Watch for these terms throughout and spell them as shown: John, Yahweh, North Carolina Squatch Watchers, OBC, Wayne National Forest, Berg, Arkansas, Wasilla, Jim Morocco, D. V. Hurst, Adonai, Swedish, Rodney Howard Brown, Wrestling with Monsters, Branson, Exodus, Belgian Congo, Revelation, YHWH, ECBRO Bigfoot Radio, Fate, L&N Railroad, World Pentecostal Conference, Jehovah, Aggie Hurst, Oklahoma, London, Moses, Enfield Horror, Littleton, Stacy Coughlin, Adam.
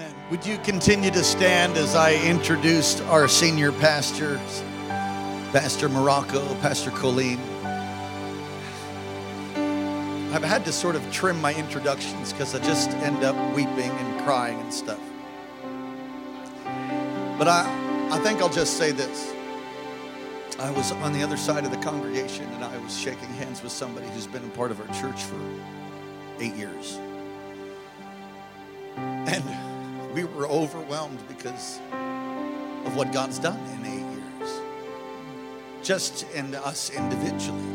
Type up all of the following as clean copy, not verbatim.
Amen. Would you continue to stand as I introduced our senior pastors, Pastor Morocco, Pastor Colleen. I've had to sort of trim my introductions because I just end up weeping and crying and stuff. But I think I'll just say this. I was on the other side of the congregation and I was shaking hands with somebody who's been a part of our church for 8 years. And we were overwhelmed because of what God's done in 8 years, just in us individually.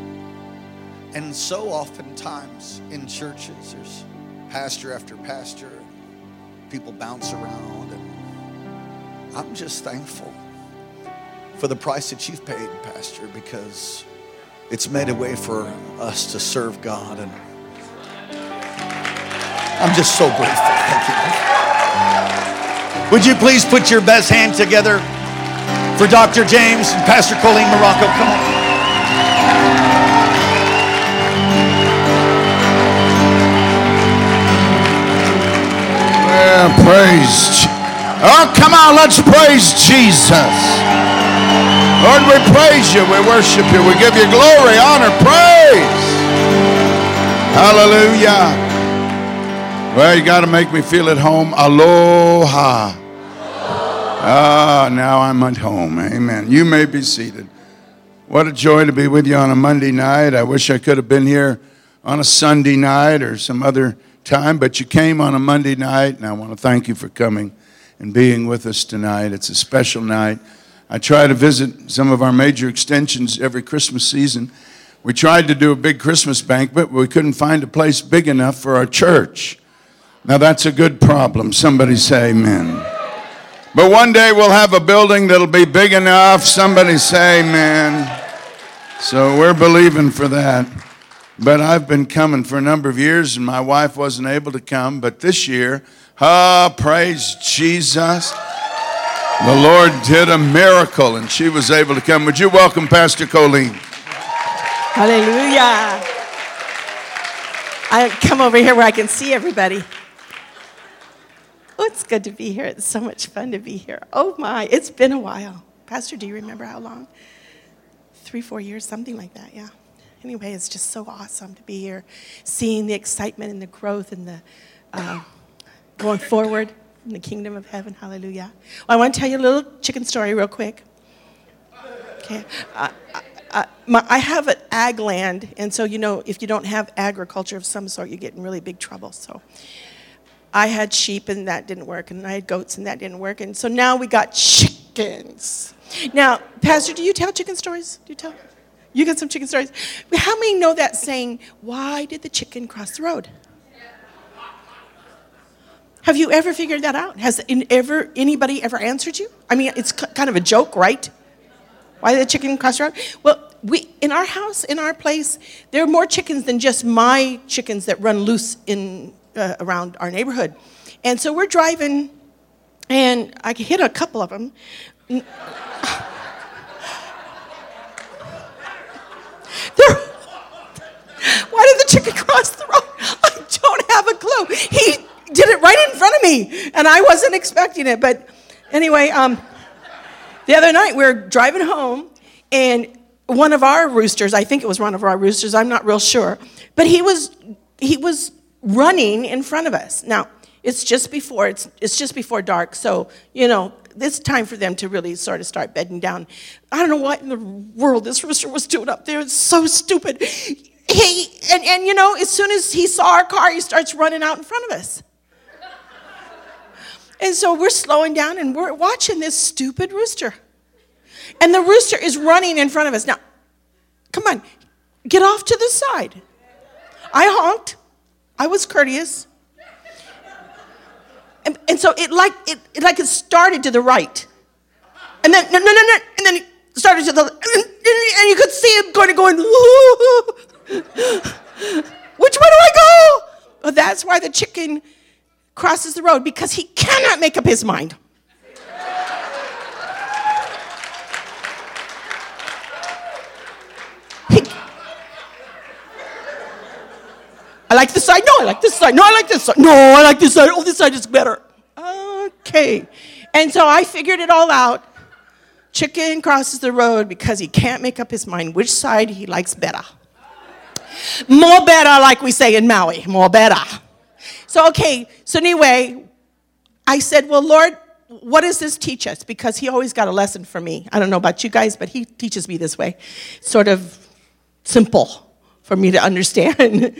And so oftentimes in churches, there's pastor after pastor, people bounce around. And I'm just thankful for the price that you've paid, Pastor, because it's made a way for us to serve God. And I'm just so grateful. Thank you. Would you please put your best hand together for Dr. James and Pastor Colleen Morocco? Come on. Yeah, praise. Oh, come on, let's praise Jesus. Lord, we praise you. We worship you. We give you glory, honor, praise. Hallelujah. Well, you got to make me feel at home. Aloha. Ah, now I'm at home. Amen. You may be seated. What a joy to be with you on a Monday night. I wish I could have been here on a Sunday night or some other time, but you came on a Monday night, and I want to thank you for coming and being with us tonight. It's a special night. I try to visit some of our major extensions every Christmas season. We tried to do a big Christmas banquet, but we couldn't find a place big enough for our church. Now that's a good problem. Somebody say amen. But one day we'll have a building that'll be big enough. Somebody say amen. So we're believing for that. But I've been coming for a number of years, and my wife wasn't able to come. But this year, praise Jesus, the Lord did a miracle, and she was able to come. Would you welcome Pastor Colleen? Hallelujah. I come over here where I can see everybody. Oh, it's good to be here. It's so much fun to be here. Oh, my. It's been a while. Pastor, do you remember how long? 3-4 years, something like that, yeah. Anyway, it's just so awesome to be here, seeing the excitement and the growth and the going forward in the kingdom of heaven. Hallelujah. Well, I want to tell you a little chicken story real quick. Okay. I have an ag land, and so, you know, if you don't have agriculture of some sort, you get in really big trouble. So I had sheep, and that didn't work, and I had goats, and that didn't work. And so now we got chickens. Now, Pastor, do you tell chicken stories? Do you tell? You got some chicken stories. How many know that saying, why did the chicken cross the road? Have you ever figured that out? Has anybody ever answered you? I mean, it's kind of a joke, right? Why did the chicken cross the road? Well, we in our house, in our place, there are more chickens than just my chickens that run loose in around our neighborhood. And so we're driving, and I hit a couple of them. Why did the chicken cross the road? I don't have a clue. He did it right in front of me, and I wasn't expecting it. But anyway, the other night we were driving home, and one of our roosters, I think it was one of our roosters, I'm not real sure, but he was running in front of us. Now, it's just before dark, so, you know, it's time for them to really sort of start bedding down. I don't know what in the world this rooster was doing up there. It's so stupid. And you know, as soon as he saw our car, he starts running out in front of us. And so we're slowing down, and we're watching this stupid rooster. And the rooster is running in front of us. Now, come on, get off to the side. I honked. I was courteous. And so it started to the right. And then no, and then it started to the and you could see it going, which way do I go? Well, that's why the chicken crosses the road, because he cannot make up his mind. I like this side. No, I like this side. No, I like this side. No, I like this side. Oh, this side is better. okay. And so I figured it all out. Chicken crosses the road because he can't make up his mind which side he likes better. More better, like we say in Maui, more better. So, okay, so anyway, I said, well, Lord, what does this teach us? Because he always got a lesson for me. I don't know about you guys, but he teaches me this way. Sort of simple for me to understand.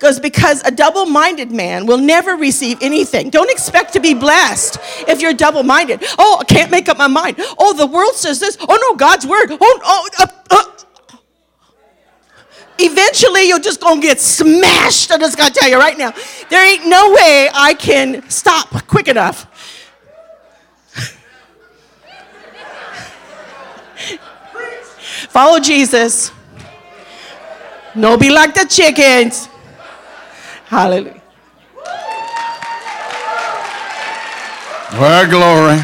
Goes, because a double-minded man will never receive anything. Don't expect to be blessed if you're double-minded. Oh, I can't make up my mind. Oh, the world says this. Oh, no, God's word. Eventually, you're just going to get smashed. I'm just going to tell you right now. There ain't no way I can stop quick enough. Follow Jesus. No be like the chickens. Hallelujah. Well, glory.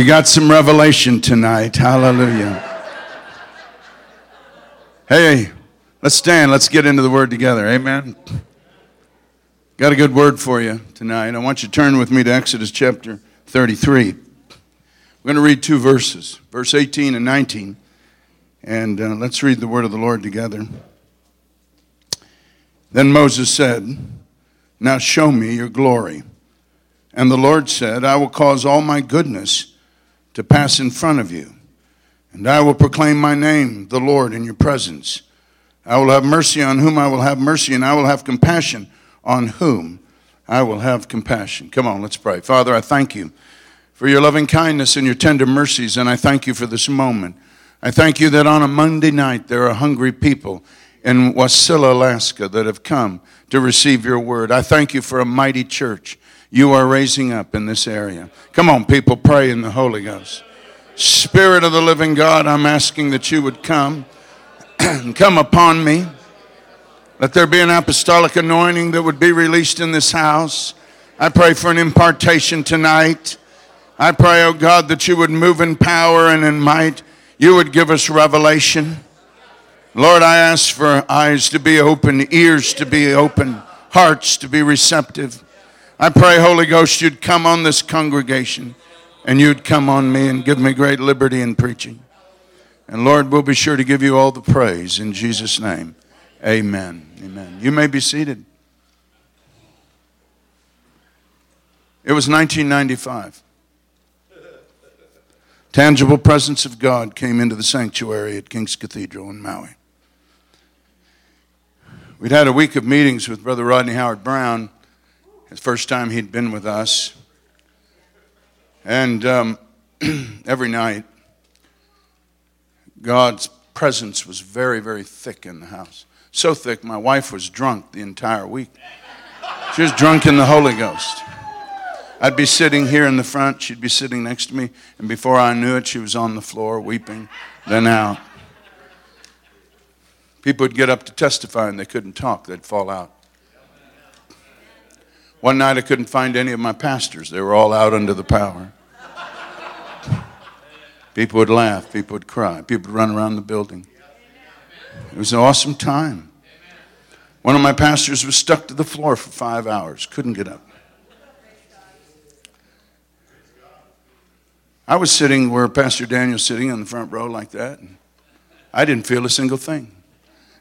You got some revelation tonight. Hallelujah. Hey, let's stand. Let's get into the word together. Amen. Got a good word for you tonight. I want you to turn with me to Exodus chapter 33. We're going to read two verses, verse 18 and 19. And let's read the word of the Lord together. Then Moses said, "Now show me your glory." And the Lord said, "I will cause all my goodness to pass in front of you. And I will proclaim my name, the Lord, in your presence. I will have mercy on whom I will have mercy, and I will have compassion on whom I will have compassion." Come on, let's pray. Father, I thank you for your loving kindness and your tender mercies, and I thank you for this moment. I thank you that on a Monday night there are hungry people in Wasilla, Alaska, that have come to receive your word. I thank you for a mighty church you are raising up in this area. Come on, people, pray in the Holy Ghost. Spirit of the living God, I'm asking that you would come and come upon me. Let there be an apostolic anointing that would be released in this house. I pray for an impartation tonight. I pray, oh God, that you would move in power and in might. You would give us revelation. Lord, I ask for eyes to be open, ears to be open, hearts to be receptive. I pray, Holy Ghost, you'd come on this congregation. And you'd come on me and give me great liberty in preaching. And Lord, we'll be sure to give you all the praise in Jesus' name. Amen. Amen. You may be seated. It was 1995. Tangible presence of God came into the sanctuary at King's Cathedral in Maui. We'd had a week of meetings with Brother Rodney Howard Brown. His first time he'd been with us. And every night, God's presence was very, very thick in the house. So thick, my wife was drunk the entire week. She was drunk in the Holy Ghost. I'd be sitting here in the front. She'd be sitting next to me. And before I knew it, she was on the floor weeping, then out. People would get up to testify, and they couldn't talk. They'd fall out. One night I couldn't find any of my pastors. They were all out under the power. People would laugh. People would cry. People would run around the building. It was an awesome time. One of my pastors was stuck to the floor for 5 hours. Couldn't get up. I was sitting where Pastor Daniel's sitting in the front row like that. And I didn't feel a single thing.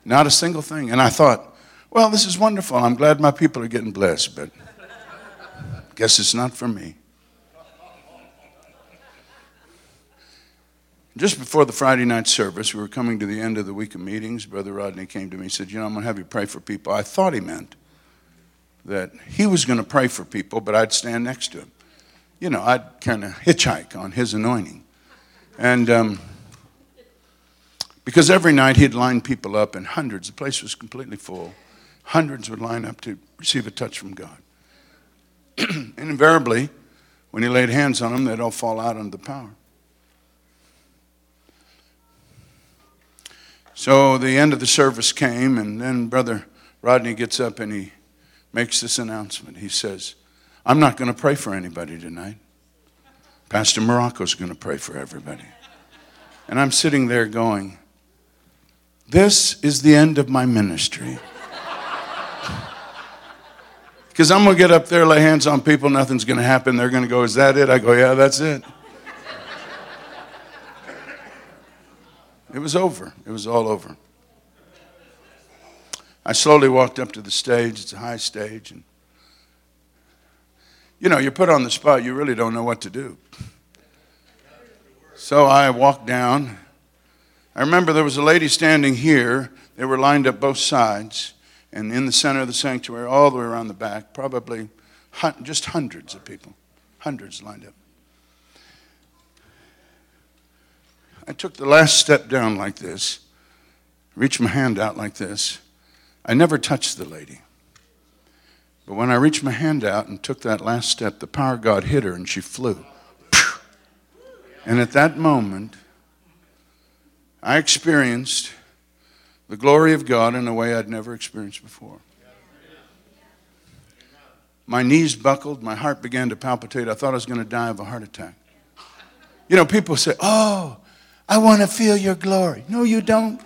Not a single thing. And I thought, well, this is wonderful. I'm glad my people are getting blessed, but I guess it's not for me. Just before the Friday night service, we were coming to the end of the week of meetings. Brother Rodney came to me and said, "You know, I'm going to have you pray for people." I thought he meant that he was going to pray for people, but I'd stand next to him. You know, I'd kind of hitchhike on his anointing. And because every night he'd line people up in hundreds. The place was completely full. Hundreds would line up to receive a touch from God. And invariably, when he laid hands on them, they'd all fall out under the power. So the end of the service came, and then Brother Rodney gets up and he makes this announcement. He says, "I'm not going to pray for anybody tonight. Pastor Morocco's going to pray for everybody." And I'm sitting there going, "This is the end of my ministry." Because I'm going to get up there, lay hands on people, nothing's going to happen. They're going to go, is that it? I go, yeah, that's it. It was over. It was all over. I slowly walked up to the stage. It's a high stage. And you know, you're put on the spot. You really don't know what to do. So I walked down. I remember there was a lady standing here. They were lined up both sides. And in the center of the sanctuary, all the way around the back, probably just hundreds of people. Hundreds lined up. I took the last step down like this, reached my hand out like this. I never touched the lady. But when I reached my hand out and took that last step, the power of God hit her and she flew. And at that moment, I experienced the glory of God in a way I'd never experienced before. My knees buckled. My heart began to palpitate. I thought I was going to die of a heart attack. You know, people say, oh, I want to feel your glory. No, you don't.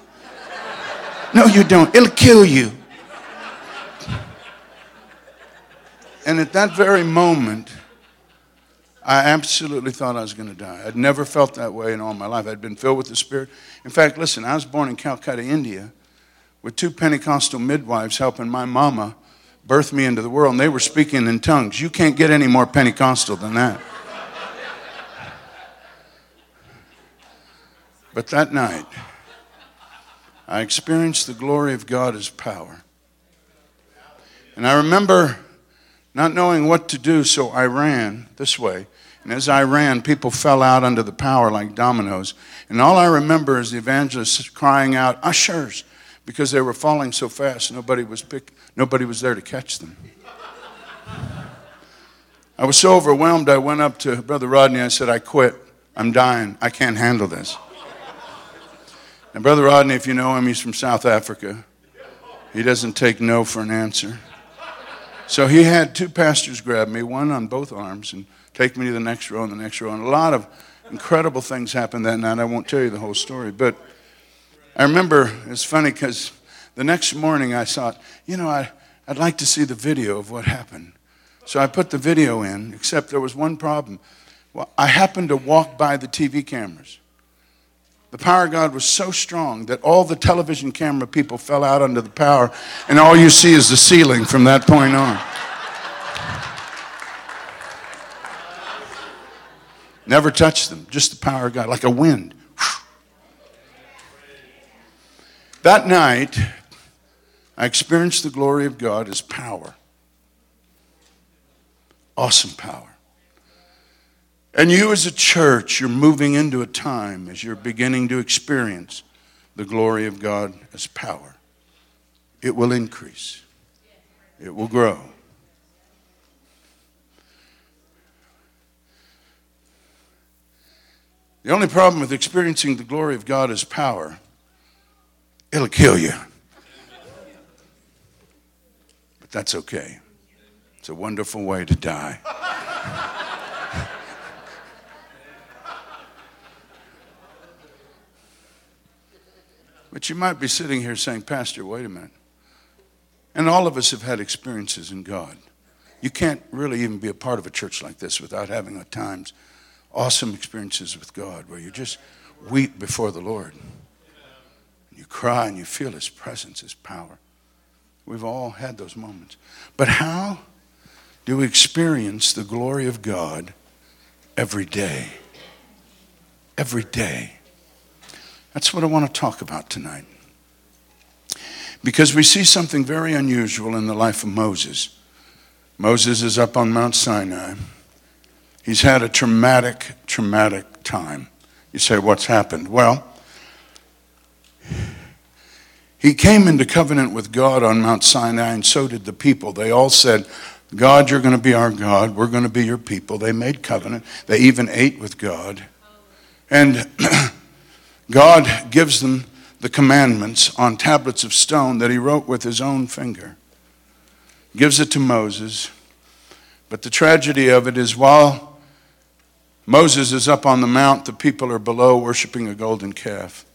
No, you don't. It'll kill you. And at that very moment, I absolutely thought I was going to die. I'd never felt that way in all my life. I'd been filled with the Spirit. In fact, listen, I was born in Calcutta, India, with two Pentecostal midwives helping my mama birth me into the world, and they were speaking in tongues. You can't get any more Pentecostal than that. But that night, I experienced the glory of God as power. And I remember not knowing what to do, so I ran this way. And as I ran, people fell out under the power like dominoes. And all I remember is the evangelists crying out, ushers, because they were falling so fast, nobody was there to catch them. I was so overwhelmed, I went up to Brother Rodney. I said, I quit. I'm dying. I can't handle this. And Brother Rodney, if you know him, he's from South Africa. He doesn't take no for an answer. So he had two pastors grab me, one on both arms, and take me to the next row and the next row. And a lot of incredible things happened that night. I won't tell you the whole story. But I remember, it's funny, because the next morning I thought, you know, I'd like to see the video of what happened. So I put the video in, except there was one problem. Well, I happened to walk by the TV cameras. The power of God was so strong that all the television camera people fell out under the power, and all you see is the ceiling from that point on. Never touched them, just the power of God, like a wind. That night, I experienced the glory of God as power. Awesome power. And you as a church, you're moving into a time as you're beginning to experience the glory of God as power. It will increase. It will grow. The only problem with experiencing the glory of God as power, it'll kill you. But that's okay. It's a wonderful way to die. But you might be sitting here saying, Pastor, wait a minute. And all of us have had experiences in God. You can't really even be a part of a church like this without having at times awesome experiences with God where you just weep before the Lord. You cry and you feel His presence, His power. We've all had those moments. But how do we experience the glory of God every day? Every day. That's what I want to talk about tonight. Because we see something very unusual in the life of Moses. Moses is up on Mount Sinai. He's had a traumatic time. You say, what's happened? Well, he came into covenant with God on Mount Sinai, and so did the people. They all said, God, you're going to be our God. We're going to be your people. They made covenant. They even ate with God. And God gives them the commandments on tablets of stone that he wrote with his own finger. Gives it to Moses. But the tragedy of it is while Moses is up on the mount, the people are below worshiping a golden calf.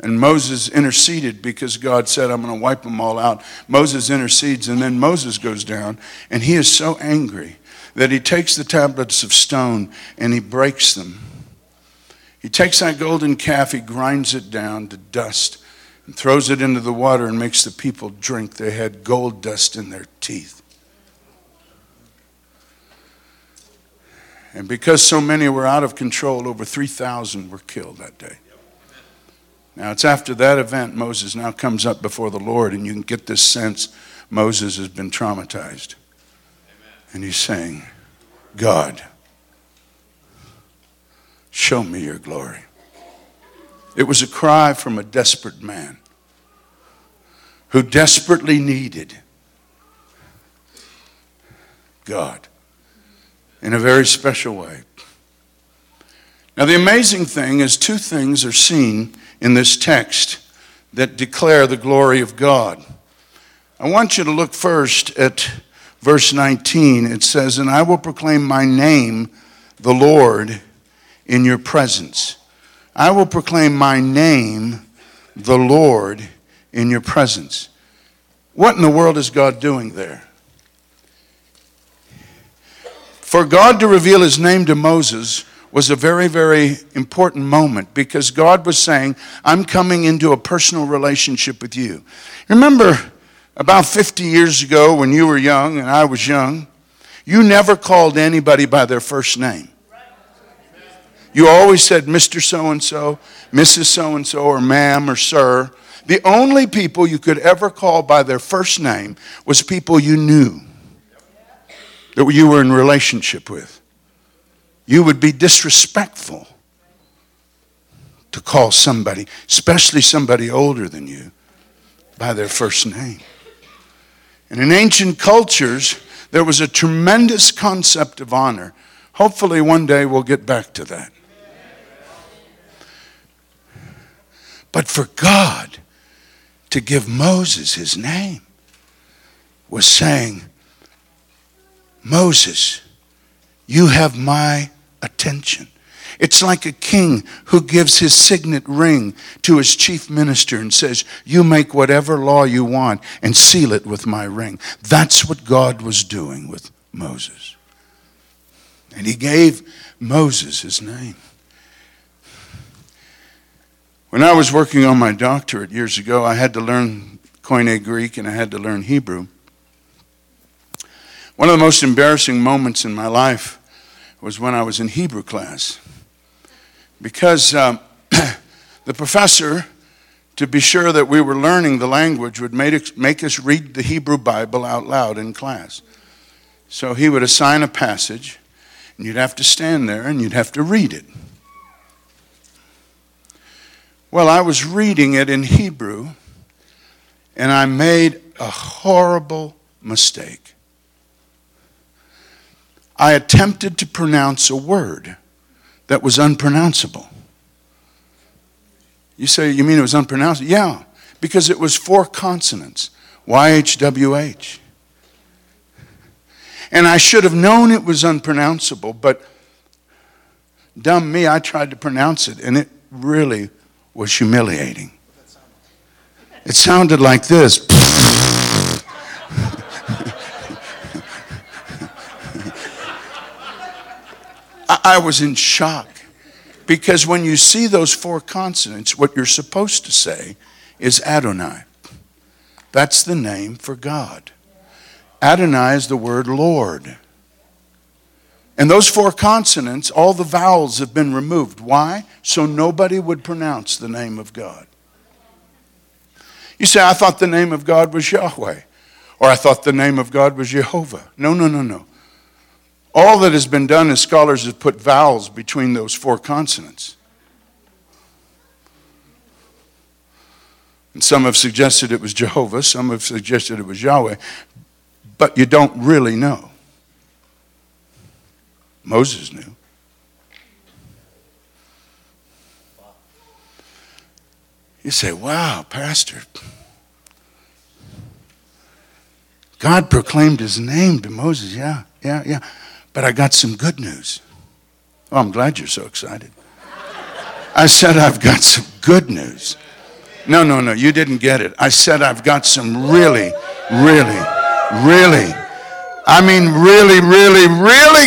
And Moses interceded because God said, I'm going to wipe them all out. Moses intercedes, and then Moses goes down, and he is so angry that he takes the tablets of stone and he breaks them. He takes that golden calf, he grinds it down to dust and throws it into the water and makes the people drink. They had gold dust in their teeth. And because so many were out of control, over 3,000 were killed that day. Now, it's after that event, Moses now comes up before the Lord, and you can get this sense Moses has been traumatized. Amen. And he's saying, God, show me your glory. It was a cry from a desperate man who desperately needed God in a very special way. Now, the amazing thing is two things are seen in this text that declare the glory of God. I want you to look first at verse 19. It says, and I will proclaim my name, the Lord, in your presence. I will proclaim my name, the Lord, in your presence. What in the world is God doing there? For God to reveal his name to Moses was a very, very important moment, because God was saying, I'm coming into a personal relationship with you. Remember about 50 years ago when you were young and I was young, you never called anybody by their first name. You always said Mr. So-and-so, Mrs. So-and-so, or ma'am or sir. The only people you could ever call by their first name was people you knew, that you were in relationship with. You would be disrespectful to call somebody, especially somebody older than you, by their first name. And in ancient cultures, there was a tremendous concept of honor. Hopefully one day we'll get back to that. But for God to give Moses his name was saying, Moses, you have my attention. It's like a king who gives his signet ring to his chief minister and says, you make whatever law you want and seal it with my ring. That's what God was doing with Moses. And he gave Moses his name. When I was working on my doctorate years ago, I had to learn Koine Greek and I had to learn Hebrew. One of the most embarrassing moments in my life was when I was in Hebrew class, because the professor, to be sure that we were learning the language, would make us read the Hebrew Bible out loud in class. So he would assign a passage, and you'd have to stand there and you'd have to read it. Well, I was reading it in Hebrew, and I made a horrible mistake. I attempted to pronounce a word that was unpronounceable. You say, you mean it was unpronounceable? Yeah, because it was four consonants, YHWH. And I should have known it was unpronounceable, but dumb me, I tried to pronounce it, and it really was humiliating. It sounded like this. I was in shock, because when you see those four consonants, what you're supposed to say is Adonai. That's the name for God. Adonai is the word Lord. And those four consonants, all the vowels have been removed. Why? So nobody would pronounce the name of God. You say, I thought the name of God was Yahweh, or I thought the name of God was Jehovah. No. All that has been done is scholars have put vowels between those four consonants. And some have suggested it was Jehovah, some have suggested it was Yahweh, but you don't really know. Moses knew. You say, wow, Pastor. God proclaimed his name to Moses, yeah. But I got some good news. Oh, I'm glad you're so excited. I said, I've got some good news. No, you didn't get it. I said I've got some really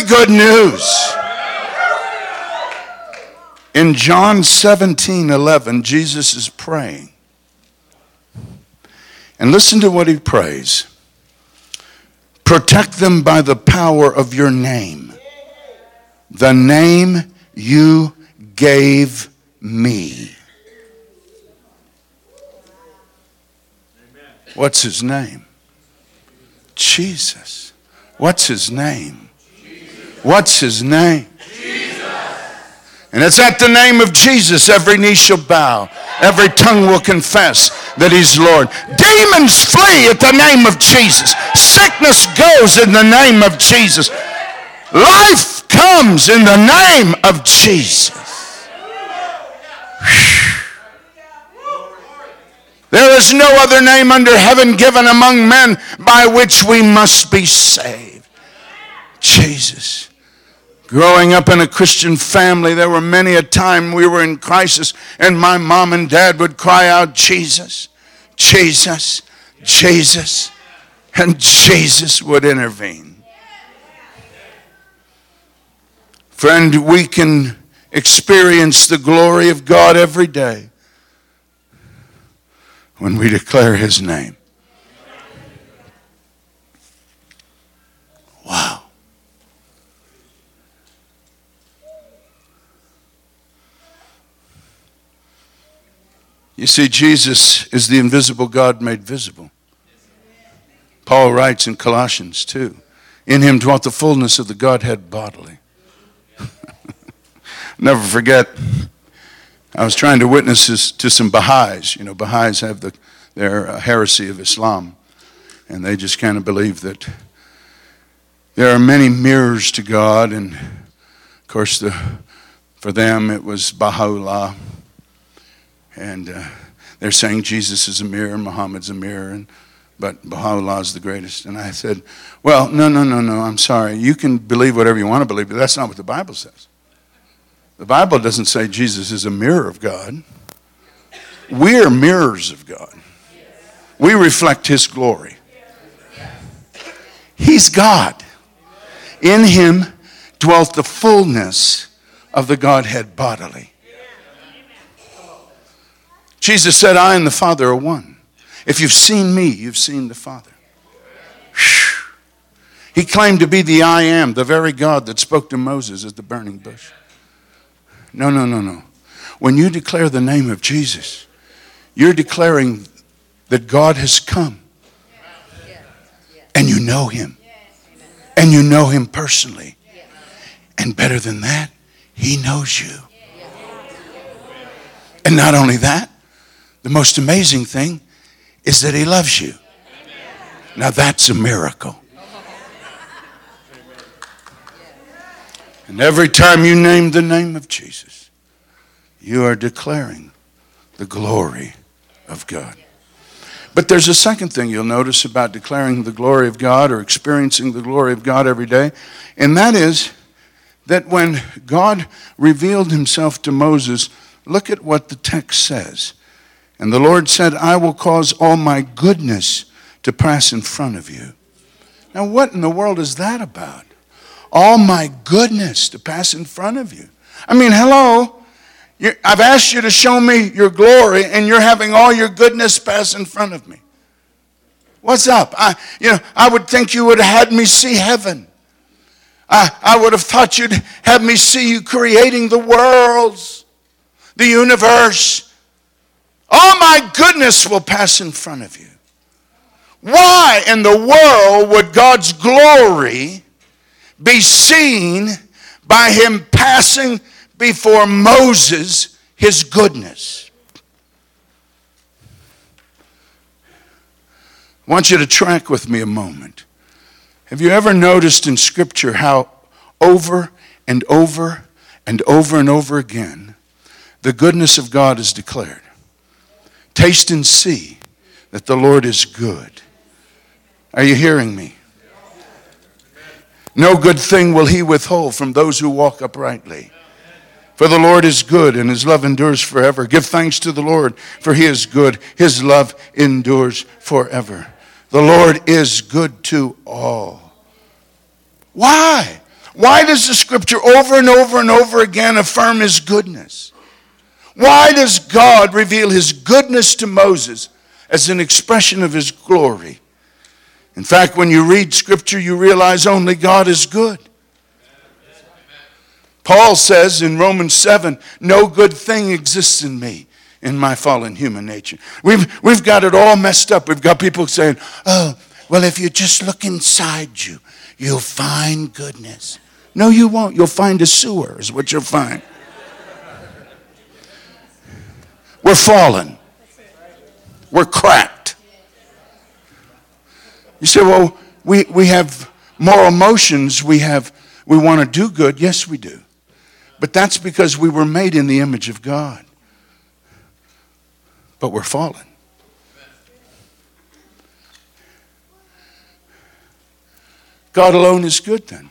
good news. In John 17:11, Jesus is praying. And listen to what he prays. Protect them by the power of your name, the name you gave me. What's his name? Jesus. What's his name? Jesus. What's his name? Jesus. And it's at the name of Jesus every knee shall bow, every tongue will confess that he's Lord. Demons flee at the name of Jesus. Sickness goes in the name of Jesus. Life comes in the name of Jesus. There is no other name under heaven given among men by which we must be saved. Jesus. Growing up in a Christian family, there were many a time we were in crisis, and my mom and dad would cry out, Jesus, Jesus, Jesus, and Jesus would intervene. Friend, we can experience the glory of God every day when we declare his name. Wow. You see, Jesus is the invisible God made visible. Paul writes in Colossians 2, in him dwelt the fullness of the Godhead bodily. Never forget, I was trying to witness this to some Baha'is. You know, Baha'is have their heresy of Islam, and they just kind of believe that there are many mirrors to God, and of course for them it was Baha'u'llah, and they're saying Jesus is a mirror, Muhammad's a mirror, but Baha'u'llah is the greatest. And I said, well, no, I'm sorry. You can believe whatever you want to believe, but that's not what the Bible says. The Bible doesn't say Jesus is a mirror of God. We're mirrors of God. We reflect his glory. He's God. In him dwelt the fullness of the Godhead bodily. Jesus said, I and the Father are one. If you've seen me, you've seen the Father. He claimed to be the I am, the very God that spoke to Moses at the burning bush. No. When you declare the name of Jesus, you're declaring that God has come. And you know him. And you know him personally. And better than that, he knows you. And not only that, the most amazing thing is that he loves you. Now that's a miracle. And every time you name the name of Jesus, you are declaring the glory of God. But there's a second thing you'll notice about declaring the glory of God or experiencing the glory of God every day, and that is that when God revealed himself to Moses, look at what the text says. And the Lord said, I will cause all my goodness to pass in front of you. Now, what in the world is that about? All my goodness to pass in front of you. I mean, hello. I've asked you to show me your glory, and you're having all your goodness pass in front of me. What's up? I would think you would have had me see heaven. I would have thought you'd have me see you creating the worlds, the universe. All my goodness will pass in front of you. Why in the world would God's glory be seen by him passing before Moses his goodness? I want you to track with me a moment. Have you ever noticed in Scripture how over and over and over and over again the goodness of God is declared? Taste and see that the Lord is good. Are you hearing me? No good thing will he withhold from those who walk uprightly. For the Lord is good, and his love endures forever. Give thanks to the Lord, for he is good. His love endures forever. The Lord is good to all. Why? Why does the scripture over and over and over again affirm his goodness? Why does God reveal his goodness to Moses as an expression of his glory? In fact, when you read scripture, you realize only God is good. Paul says in Romans 7, no good thing exists in me, in my fallen human nature. We've got it all messed up. We've got people saying, oh, well, if you just look inside you, you'll find goodness. No, you won't. You'll find a sewer is what you'll find. We're fallen. We're cracked. You say, well, we have moral motions. We want to do good. Yes, we do. But that's because we were made in the image of God. But we're fallen. God alone is good then.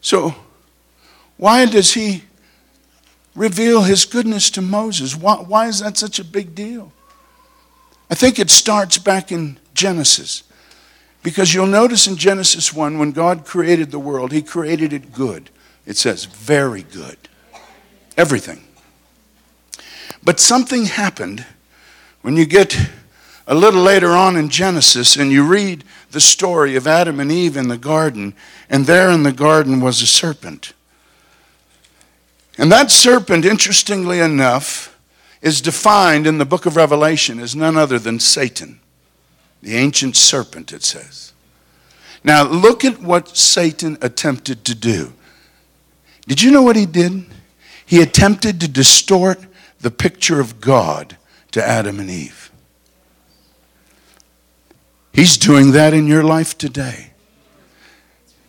So, why does he reveal his goodness to Moses? Why is that such a big deal? I think it starts back in Genesis. Because you'll notice in Genesis 1, when God created the world, he created it good. It says, very good. Everything. But something happened when you get a little later on in Genesis and you read the story of Adam and Eve in the garden, and there in the garden was a serpent. And that serpent, interestingly enough, is defined in the book of Revelation as none other than Satan. The ancient serpent, it says. Now, look at what Satan attempted to do. Did you know what he did? He attempted to distort the picture of God to Adam and Eve. He's doing that in your life today.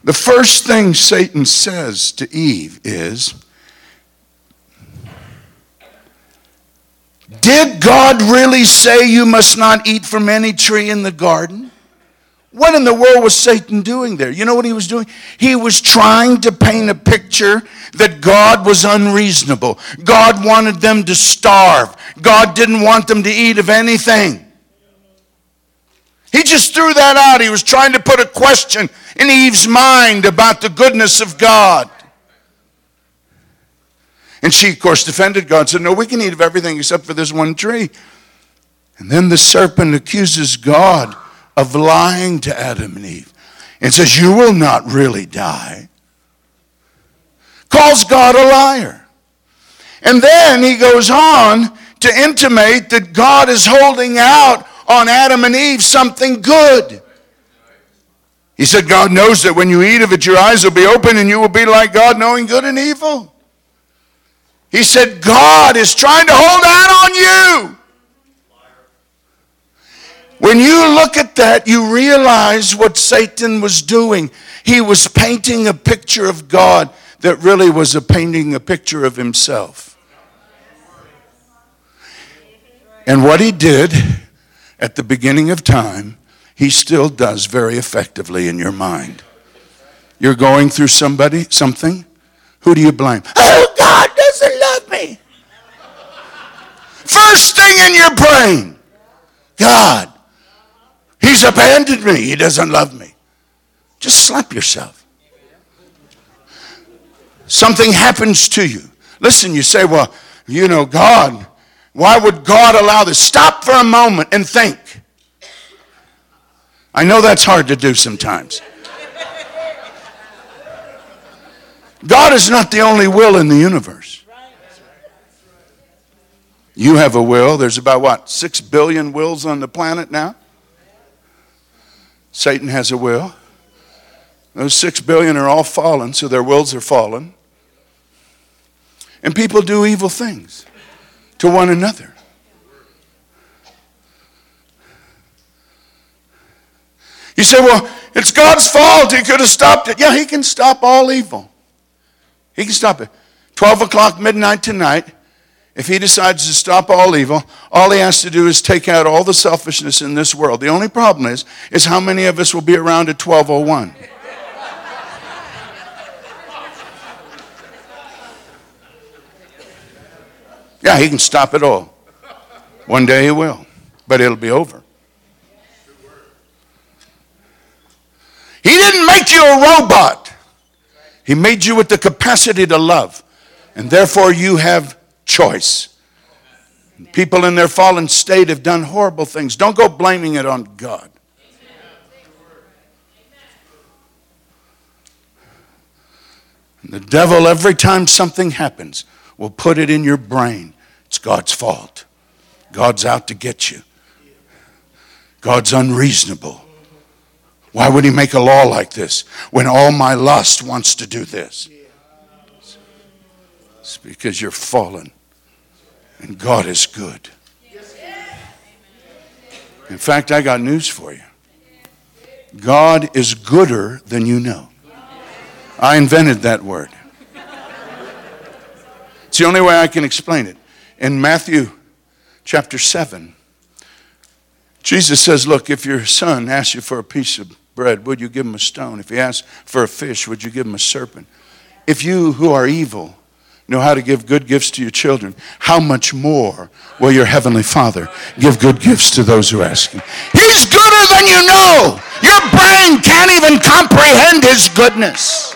The first thing Satan says to Eve is, did God really say you must not eat from any tree in the garden? What in the world was Satan doing there? You know what he was doing? He was trying to paint a picture that God was unreasonable. God wanted them to starve. God didn't want them to eat of anything. He just threw that out. He was trying to put a question in Eve's mind about the goodness of God. And she, of course, defended God, said, no, we can eat of everything except for this one tree. And then the serpent accuses God of lying to Adam and Eve and says, you will not really die. Calls God a liar. And then he goes on to intimate that God is holding out on Adam and Eve something good. He said, God knows that when you eat of it, your eyes will be open and you will be like God, knowing good and evil. He said, God is trying to hold out on you. When you look at that, you realize what Satan was doing. He was painting a picture of God that really was painting a picture of himself. And what he did at the beginning of time, he still does very effectively in your mind. You're going through something. Who do you blame? Oh, God doesn't love me. First thing in your brain, God, he's abandoned me. He doesn't love me. Just slap yourself. Something happens to you. Listen, you say, well, you know, God, why would God allow this? Stop for a moment and think. I know that's hard to do sometimes. God is not the only will in the universe. You have a will. There's about, 6 billion wills on the planet now? Satan has a will. Those 6 billion are all fallen, so their wills are fallen. And people do evil things to one another. You say, well, it's God's fault. He could have stopped it. Yeah, he can stop all evil. He can stop it. 12 o'clock midnight tonight, if he decides to stop all evil, all he has to do is take out all the selfishness in this world. The only problem is how many of us will be around at 12:01. Yeah, he can stop it all. One day he will, but it'll be over. He didn't make you a robot. He made you with the capacity to love. And therefore you have choice. People in their fallen state have done horrible things. Don't go blaming it on God. And the devil, every time something happens, will put it in your brain. It's God's fault. God's out to get you. God's unreasonable. Why would he make a law like this when all my lust wants to do this? It's because you're fallen. And God is good. In fact, I got news for you. God is gooder than you know. I invented that word. It's the only way I can explain it. In Matthew chapter 7, Jesus says, look, if your son asks you for a piece of bread, would you give him a stone? If he asks for a fish, would you give him a serpent? If you who are evil know how to give good gifts to your children, how much more will your heavenly Father give good gifts to those who ask him? He's gooder than you know. Your brain can't even comprehend his goodness.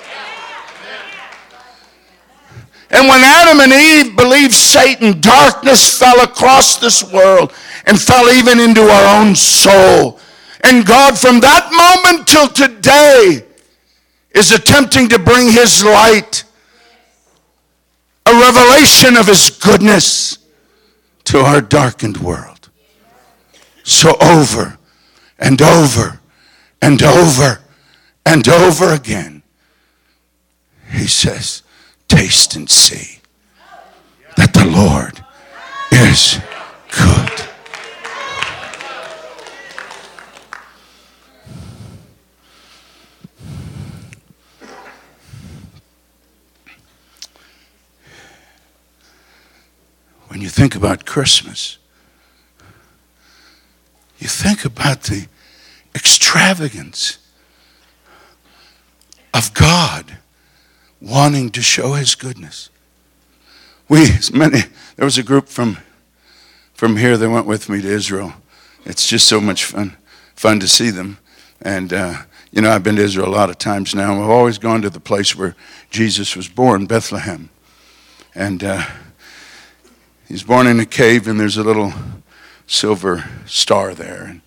And when Adam and Eve believed Satan, darkness fell across this world and fell even into our own soul. And God, from that moment till today, is attempting to bring his light, a revelation of his goodness to our darkened world. So over and over and over and over again, he says, taste and see that the Lord is good. When you think about Christmas, you think about the extravagance of God wanting to show his goodness. There was a group from here that went with me to Israel. It's just so much fun to see them. And, you know, I've been to Israel a lot of times now. I've always gone to the place where Jesus was born, Bethlehem. And he's born in a cave, and there's a little silver star there.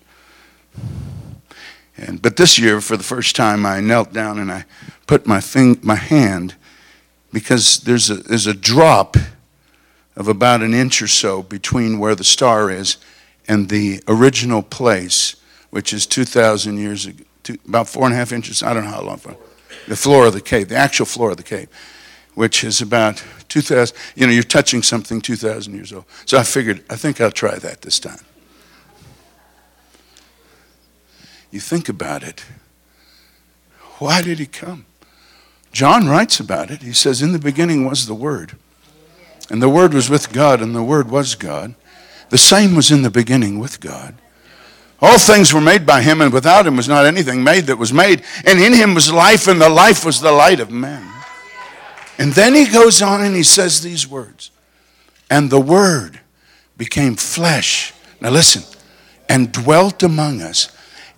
And but this year, for the first time, I knelt down and I put my hand, because there's a drop of about an inch or so between where the star is and the original place, which is 2,000 years ago, about 4.5 inches. I don't know how long. The floor of the cave, the actual floor of the cave, which is about 2,000, you know, you're touching something 2,000 years old. So I figured, I think I'll try that this time. You think about it. Why did he come? John writes about it. He says, in the beginning was the Word. And the Word was with God, and the Word was God. The same was in the beginning with God. All things were made by him, and without him was not anything made that was made. And in him was life, and the life was the light of men. And then he goes on and he says these words. And the Word became flesh. Now listen. And dwelt among us.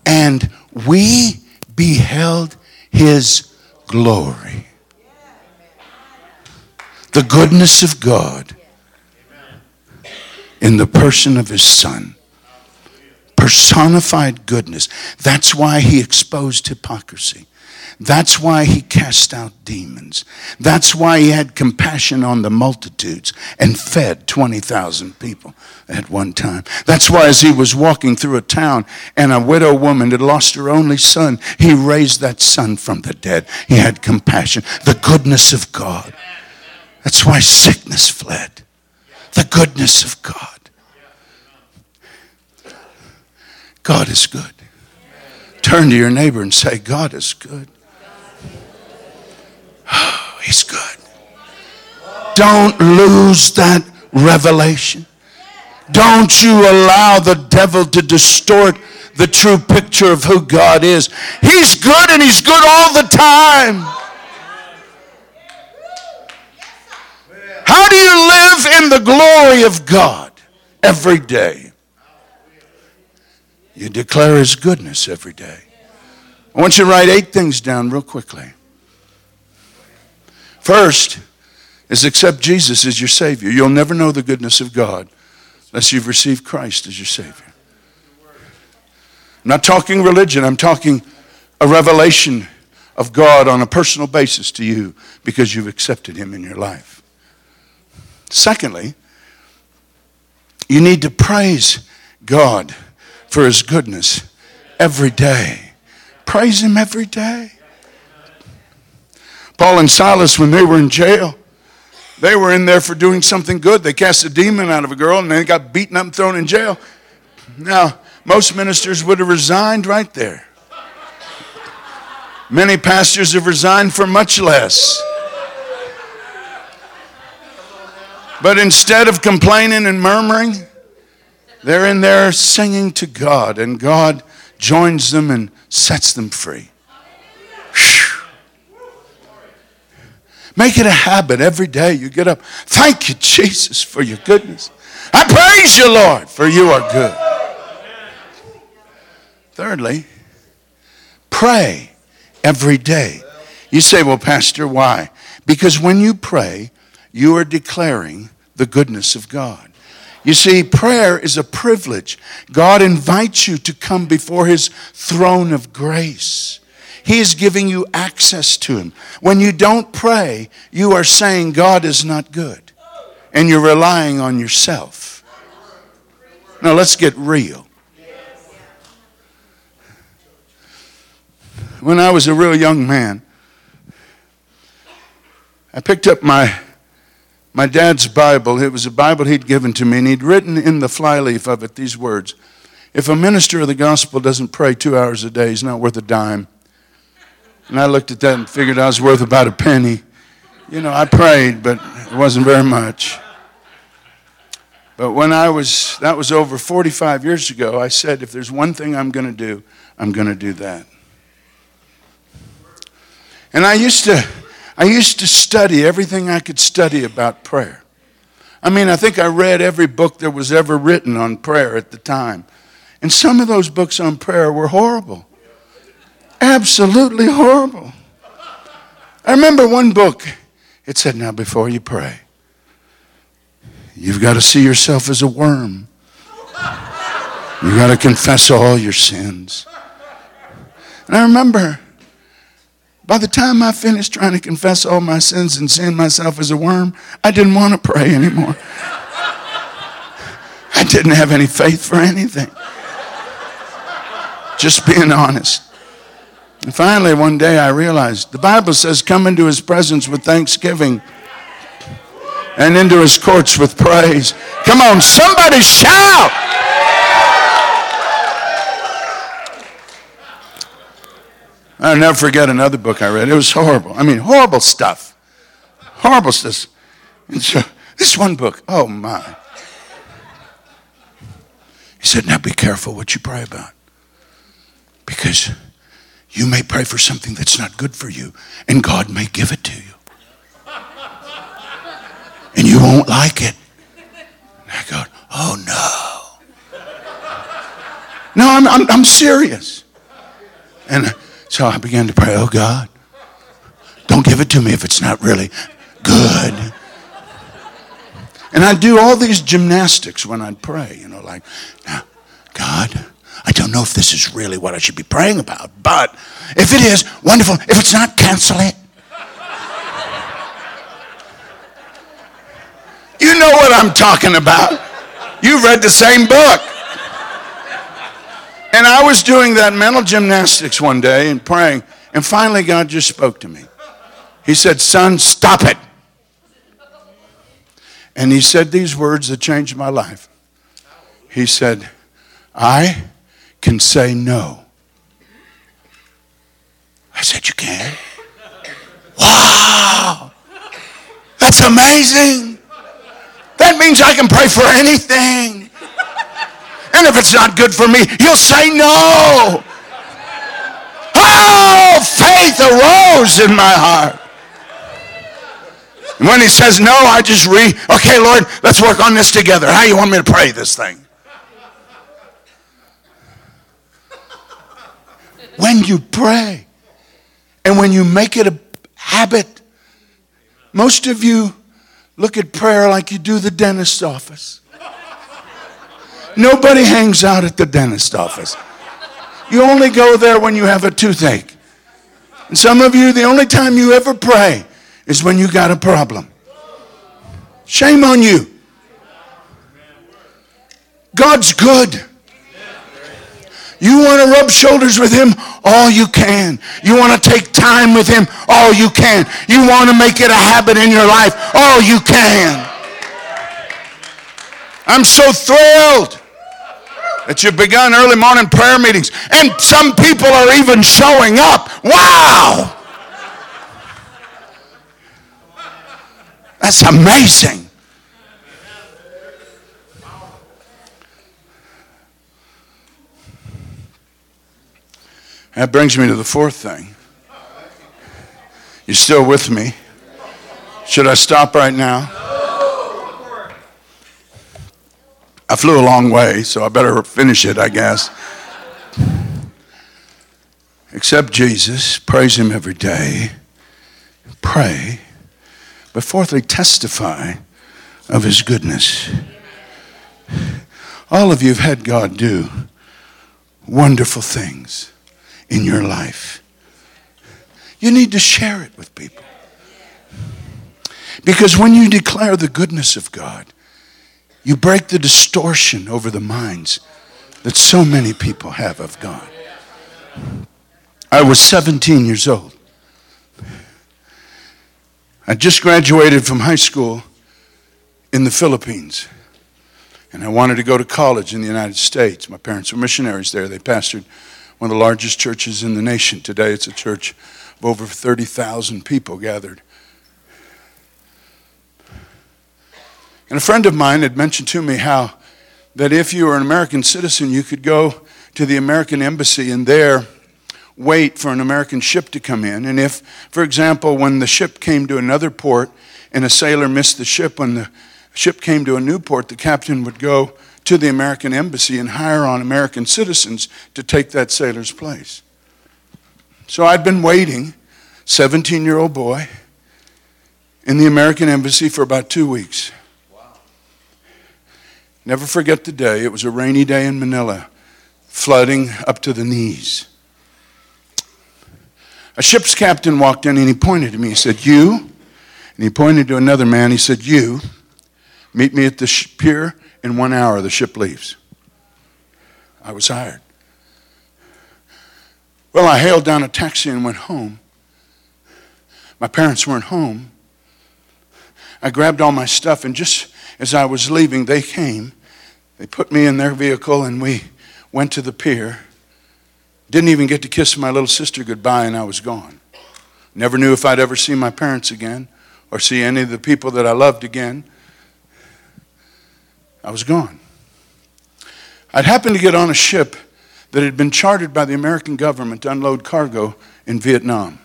And we beheld his glory. The goodness of God in the person of his Son. Personified goodness. That's why he exposed hypocrisy. That's why he cast out demons. That's why he had compassion on the multitudes and fed 20,000 people at one time. That's why as he was walking through a town and a widow woman had lost her only son, he raised that son from the dead. He had compassion. The goodness of God. That's why sickness fled. The goodness of God. God is good. Turn to your neighbor and say, God is good. Oh, he's good. Don't lose that revelation. Don't you allow the devil to distort the true picture of who God is. He's good, and he's good all the time. How do you live in the glory of God every day? You declare his goodness every day. I want you to write 8 things down real quickly. First is accept Jesus as your Savior. You'll never know the goodness of God unless you've received Christ as your Savior. I'm not talking religion. I'm talking a revelation of God on a personal basis to you because you've accepted him in your life. Secondly, you need to praise God for his goodness every day. Praise him every day. Paul and Silas, when they were in jail, they were in there for doing something good. They cast a demon out of a girl and they got beaten up and thrown in jail. Now, most ministers would have resigned right there. Many pastors have resigned for much less. But instead of complaining and murmuring, they're in there singing to God, and God joins them and sets them free. Whew. Make it a habit every day you get up. Thank you, Jesus, for your goodness. I praise you, Lord, for you are good. Thirdly, pray every day. You say, well, Pastor, why? Because when you pray, you are declaring the goodness of God. You see, prayer is a privilege. God invites you to come before his throne of grace. He is giving you access to him. When you don't pray, you are saying God is not good, and you're relying on yourself. Now, let's get real. When I was a real young man, I picked up my dad's Bible. It was a Bible he'd given to me, and he'd written in the flyleaf of it these words: if a minister of the gospel doesn't pray 2 hours a day, he's not worth a dime. And I looked at that and figured I was worth about a penny. You know, I prayed, but it wasn't very much. But when that was over 45 years ago, I said, if there's one thing I'm going to do, I'm going to do that. And I used to study everything I could study about prayer. I mean, I think I read every book that was ever written on prayer at the time. And some of those books on prayer were horrible. Absolutely horrible. I remember one book. It said, now before you pray, you've got to see yourself as a worm. You've got to confess all your sins. And I remember, by the time I finished trying to confess all my sins and seeing myself as a worm, I didn't want to pray anymore. I didn't have any faith for anything. Just being honest. And finally, one day I realized the Bible says, come into his presence with thanksgiving and into his courts with praise. Come on, somebody shout! I'll never forget another book I read. It was horrible. I mean, horrible stuff. Horrible stuff. And so, this one book, oh my. He said, now be careful what you pray about. Because you may pray for something that's not good for you, and God may give it to you. And you won't like it. And I go, oh no. No, I'm serious. And so I began to pray, oh God, don't give it to me if it's not really good. And I'd do all these gymnastics when I'd pray, you know, like, now, God, I don't know if this is really what I should be praying about, but if it is, wonderful. If it's not, cancel it. You know what I'm talking about. You've read the same book. And I was doing that mental gymnastics one day and praying. And finally, God just spoke to me. He said, son, stop it. And he said these words that changed my life. He said, I can say no. I said, you can? Wow. That's amazing. That means I can pray for anything. And if it's not good for me, he'll say no. Oh, faith arose in my heart. And when he says no, I just okay, Lord, let's work on this together. How you want me to pray this thing? When you pray and when you make it a habit, most of you look at prayer like you do the dentist's office. Nobody hangs out at the dentist's office. You only go there when you have a toothache. And some of you, the only time you ever pray is when you got a problem. Shame on you. God's good. You want to rub shoulders with him? All you can. You want to take time with him? All you can. You want to make it a habit in your life? All you can. I'm so thrilled that you've begun early morning prayer meetings. And some people are even showing up. Wow! That's amazing. That brings me to the fourth thing. You still with me? Should I stop right now? I flew a long way, so I better finish it, I guess. Accept Jesus. Praise him every day. Pray. But fourthly, testify of his goodness. All of you have had God do wonderful things in your life. You need to share it with people. Because when you declare the goodness of God, you break the distortion over the minds that so many people have of God. I was 17 years old. I just graduated from high school in the Philippines. And I wanted to go to college in the United States. My parents were missionaries there. They pastored one of the largest churches in the nation. Today it's a church of over 30,000 people gathered. And a friend of mine had mentioned to me how that if you were an American citizen, you could go to the American embassy and there wait for an American ship to come in. And if, for example, when the ship came to another port and a sailor missed the ship, when the ship came to a new port, the captain would go to the American embassy and hire on American citizens to take that sailor's place. So I'd been waiting, 17-year-old boy, in the American embassy for about 2 weeks. Wow. Never forget the day. It was a rainy day in Manila, flooding up to the knees. A ship's captain walked in and he pointed to me. He said, "You," and he pointed to another man. He said, "You, meet me at the pier. In 1 hour, the ship leaves." I was hired. Well, I hailed down a taxi and went home. My parents weren't home. I grabbed all my stuff, and just as I was leaving, they came. They put me in their vehicle, and we went to the pier. Didn't even get to kiss my little sister goodbye, and I was gone. Never knew if I'd ever see my parents again or see any of the people that I loved again. I was gone. I'd happened to get on a ship that had been chartered by the American government to unload cargo in Vietnam.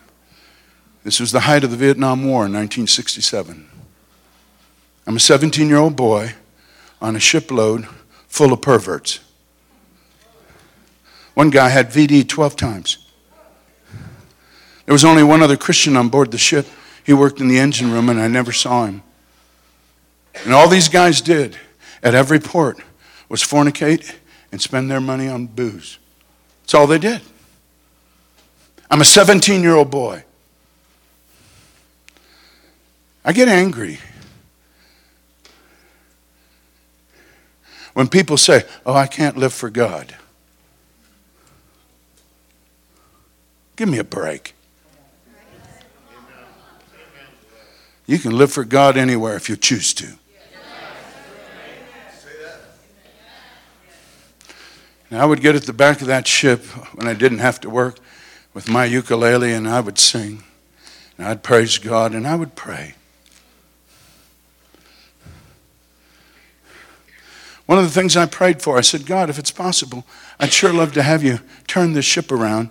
This was the height of the Vietnam War in 1967. I'm a 17-year-old boy on a shipload full of perverts. One guy had VD 12 times. There was only one other Christian on board the ship. He worked in the engine room, and I never saw him. And all these guys did at every port was fornicate and spend their money on booze. That's all they did. I'm a 17-year-old boy. I get angry when people say, "Oh, I can't live for God." Give me a break. You can live for God anywhere if you choose to. And I would get at the back of that ship when I didn't have to work with my ukulele, and I would sing. And I'd praise God, and I would pray. One of the things I prayed for, I said, "God, if it's possible, I'd sure love to have you turn this ship around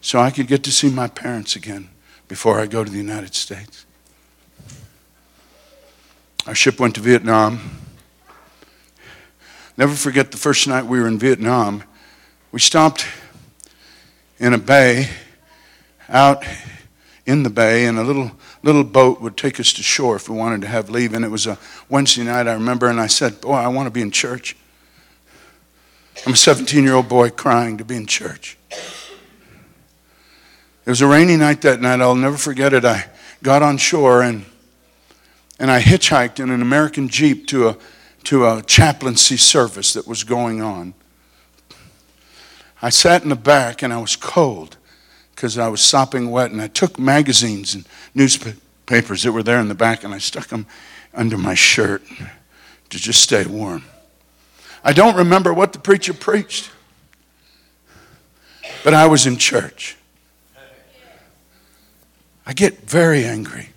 so I could get to see my parents again before I go to the United States." Our ship went to Vietnam. Never forget the first night we were in Vietnam. We stopped in a bay, out in the bay, and a little boat would take us to shore if we wanted to have leave. And it was a Wednesday night, I remember, and I said, boy, I want to be in church. I'm a 17-year-old boy crying to be in church. It was a rainy night that night. I'll never forget it. I got on shore and I hitchhiked in an American Jeep to a chaplaincy service that was going on. I sat in the back and I was cold because I was sopping wet, and I took magazines and newspapers that were there in the back and I stuck them under my shirt to just stay warm. I don't remember what the preacher preached, but I was in church. I get very angry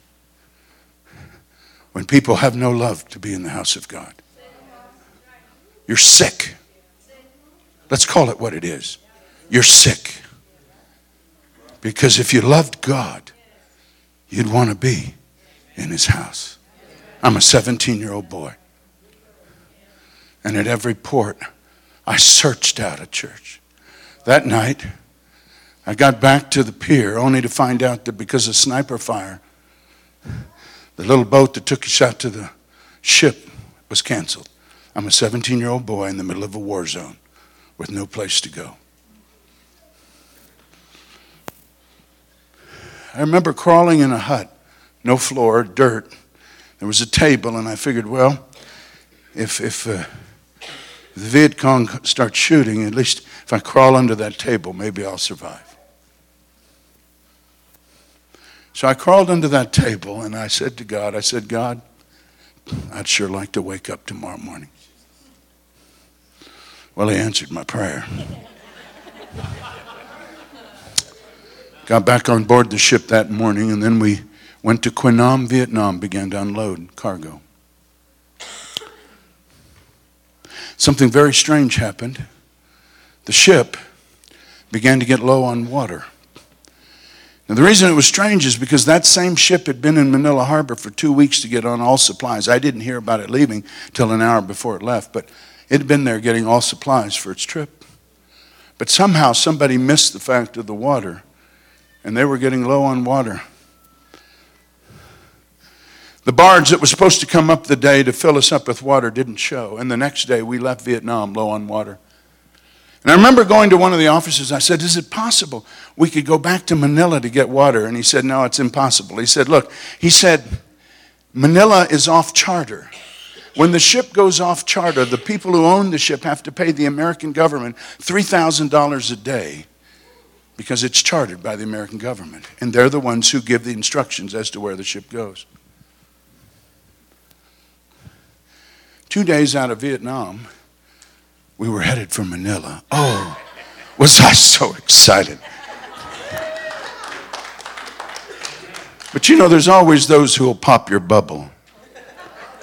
when people have no love to be in the house of God. You're sick. Let's call it what it is. You're sick. Because if you loved God, you'd want to be in his house. I'm a 17-year-old boy. And at every port, I searched out a church. That night, I got back to the pier only to find out that because of sniper fire, the little boat that took us out to the ship was canceled. I'm a 17-year-old boy in the middle of a war zone with no place to go. I remember crawling in a hut, no floor, dirt. There was a table, and I figured, well, if the Viet Cong starts shooting, at least if I crawl under that table, maybe I'll survive. So I crawled under that table, and I said to God, God, I'd sure like to wake up tomorrow morning. Well, he answered my prayer. Got back on board the ship that morning, and then we went to Quang Nam, Vietnam, began to unload cargo. Something very strange happened. The ship began to get low on water. Now, the reason it was strange is because that same ship had been in Manila Harbor for 2 weeks to get on all supplies. I didn't hear about it leaving till an hour before it left, but it had been there getting all supplies for its trip. But somehow somebody missed the fact of the water, and they were getting low on water. The barge that was supposed to come up the day to fill us up with water didn't show. And the next day, we left Vietnam low on water. And I remember going to one of the officers. I said, is it possible we could go back to Manila to get water? And he said, no, it's impossible. He said, look, Manila is off charter. When the ship goes off charter, the people who own the ship have to pay the American government $3,000 a day because it's chartered by the American government. And they're the ones who give the instructions as to where the ship goes. 2 days out of Vietnam, we were headed for Manila. Oh, was I so excited. But you know, there's always those who will pop your bubble.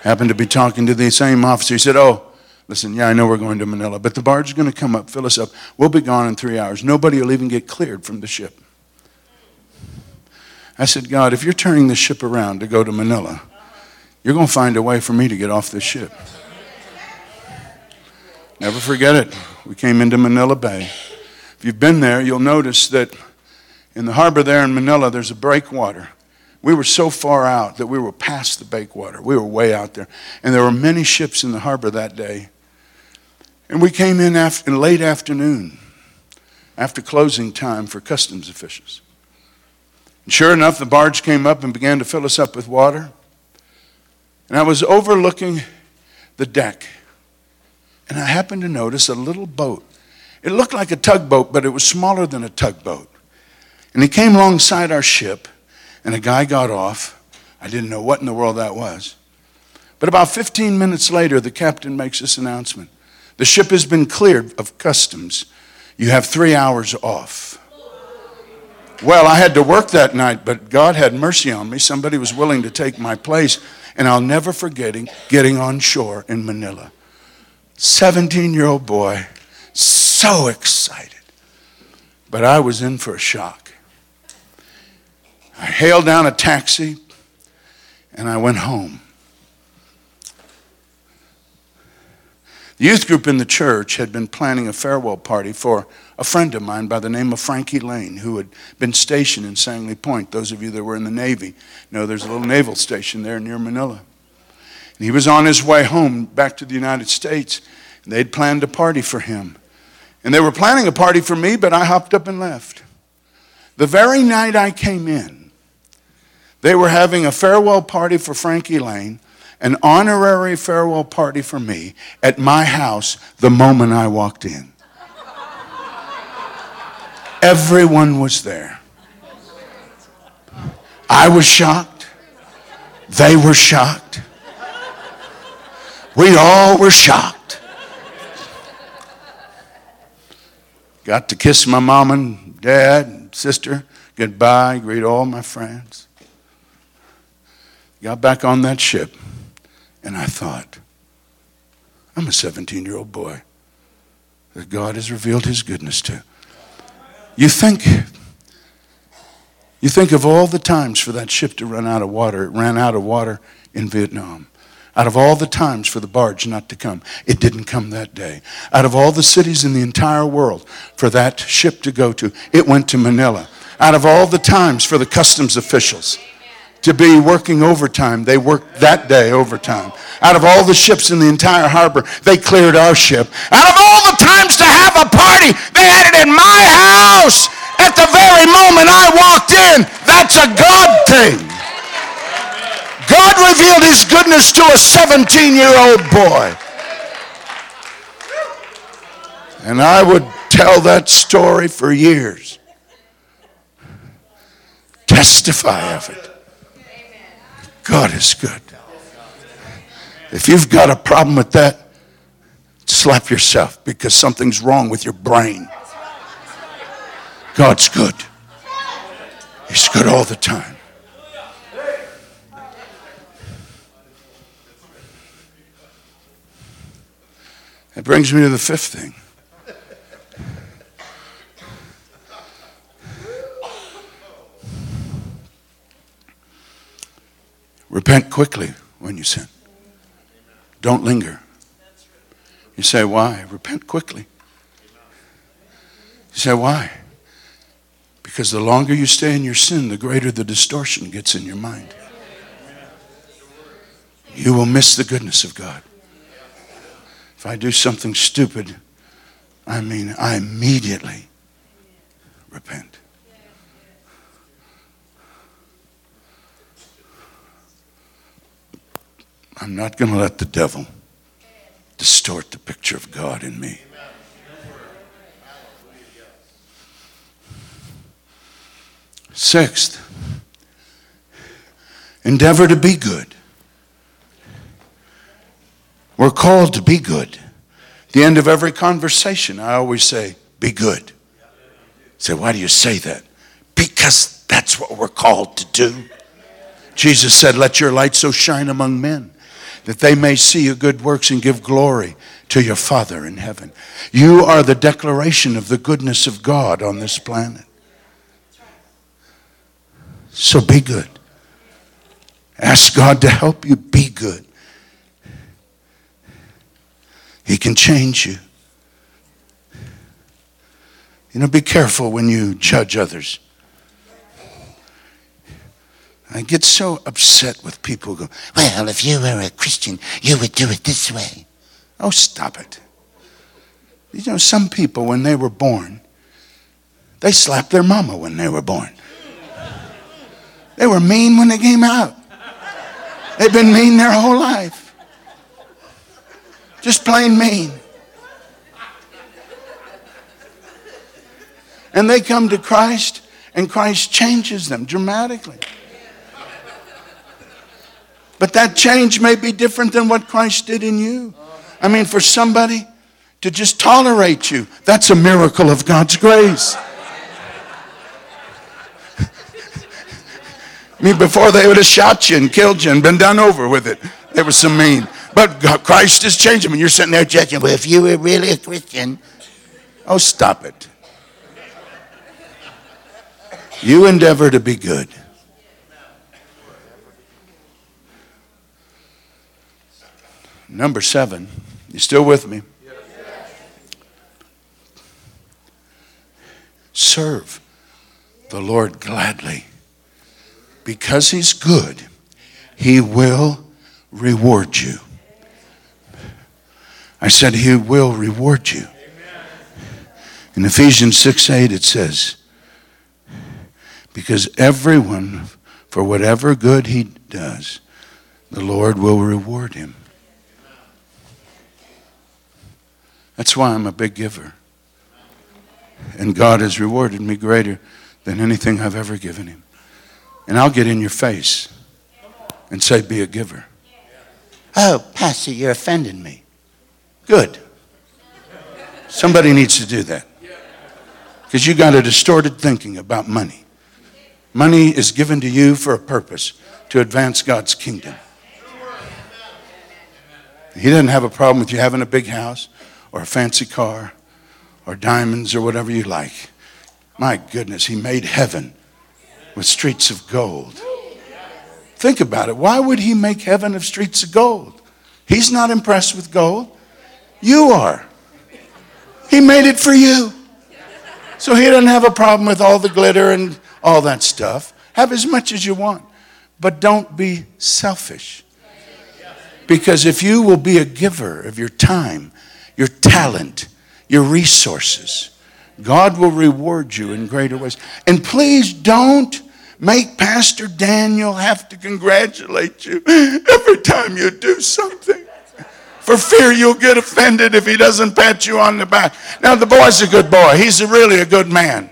Happened to be talking to the same officer. He said, oh, listen, yeah, I know we're going to Manila, but the barge is going to come up, fill us up. We'll be gone in 3 hours. Nobody will even get cleared from the ship. I said, God, if you're turning this ship around to go to Manila, you're going to find a way for me to get off this ship. Never forget it. We came into Manila Bay. If you've been there, you'll notice that in the harbor there in Manila, there's a breakwater. We were so far out that we were past the breakwater. We were way out there. And there were many ships in the harbor that day. And we came in in late afternoon, after closing time for customs officials. And sure enough, the barge came up and began to fill us up with water. And I was overlooking the deck, and I happened to notice a little boat. It looked like a tugboat, but it was smaller than a tugboat. And it came alongside our ship, and a guy got off. I didn't know what in the world that was. But about 15 minutes later, the captain makes this announcement. The ship has been cleared of customs. You have 3 hours off. Well, I had to work that night, but God had mercy on me. Somebody was willing to take my place. And I'll never forget getting on shore in Manila. 17-year-old boy, so excited. But I was in for a shock. I hailed down a taxi, and I went home. youth group in the church had been planning a farewell party for a friend of mine by the name of Frankie Lane, who had been stationed in Sangley Point. Those of you that were in the Navy know there's a little naval station there near Manila. And he was on his way home back to the United States, and they'd planned a party for him. And they were planning a party for me, but I hopped up and left. The very night I came in, they were having a farewell party for Frankie Lane, an honorary farewell party for me at my house the moment I walked in. Everyone was there. I was shocked. They were shocked. We all were shocked. Got to kiss my mom and dad and sister goodbye, greet all my friends. Got back on that ship, and I thought, I'm a 17-year-old boy that God has revealed his goodness to. You think of all the times for that ship to run out of water. It ran out of water in Vietnam. Out of all the times for the barge not to come, it didn't come that day. Out of all the cities in the entire world for that ship to go to, it went to Manila. Out of all the times for the customs officials to be working overtime, they worked that day overtime. Out of all the ships in the entire harbor, they cleared our ship. Out of all the times to have a party, they had it in my house at the very moment I walked in. That's a God thing. God revealed his goodness to a 17-year-old boy. And I would tell that story for years. Testify of it. God is good. If you've got a problem with that, slap yourself because something's wrong with your brain. God's good. He's good all the time. That brings me to the fifth thing. Repent quickly when you sin. Don't linger. You say, why? Repent quickly. You say, why? Because the longer you stay in your sin, the greater the distortion gets in your mind. You will miss the goodness of God. If I do something stupid, I immediately repent. I'm not going to let the devil distort the picture of God in me. Sixth, endeavor to be good. We're called to be good. At the end of every conversation, I always say, be good. I say, why do you say that? Because that's what we're called to do. Jesus said, let your light so shine among men that they may see your good works and give glory to your Father in heaven. You are the declaration of the goodness of God on this planet. So be good. Ask God to help you be good. He can change you. You know, be careful when you judge others. I get so upset with people who go, well, if you were a Christian, you would do it this way. Oh, stop it. You know, some people, when they were born, they slapped their mama when they were born. They were mean when they came out. They've been mean their whole life. Just plain mean. And they come to Christ, and Christ changes them dramatically. But that change may be different than what Christ did in you. I mean, for somebody to just tolerate you, that's a miracle of God's grace. I mean, before they would have shot you and killed you and been done over with it. They were so mean. But Christ is changing. When you're sitting there judging, well, if you were really a Christian, oh, stop it. You endeavor to be good. Number 7. You still with me? Serve the Lord gladly. Because he's good, he will reward you. I said he will reward you. In Ephesians 6:8 it says, because everyone, for whatever good he does, the Lord will reward him. That's why I'm a big giver. And God has rewarded me greater than anything I've ever given him. And I'll get in your face and say, be a giver. Oh, Pastor, you're offending me. Good. Somebody needs to do that. Because you got a distorted thinking about money. Money is given to you for a purpose, to advance God's kingdom. He doesn't have a problem with you having a big house or a fancy car or diamonds or whatever you like. My goodness, he made heaven with streets of gold. Think about it. Why would he make heaven of streets of gold? He's not impressed with gold. You are. He made it for you. So he doesn't have a problem with all the glitter and all that stuff. Have as much as you want. But don't be selfish. Because if you will be a giver of your time, your talent, your resources, God will reward you in greater ways. And please don't make Pastor Daniel have to congratulate you every time you do something, for fear you'll get offended if he doesn't pat you on the back. Now, the boy's a good boy. He's really a good man.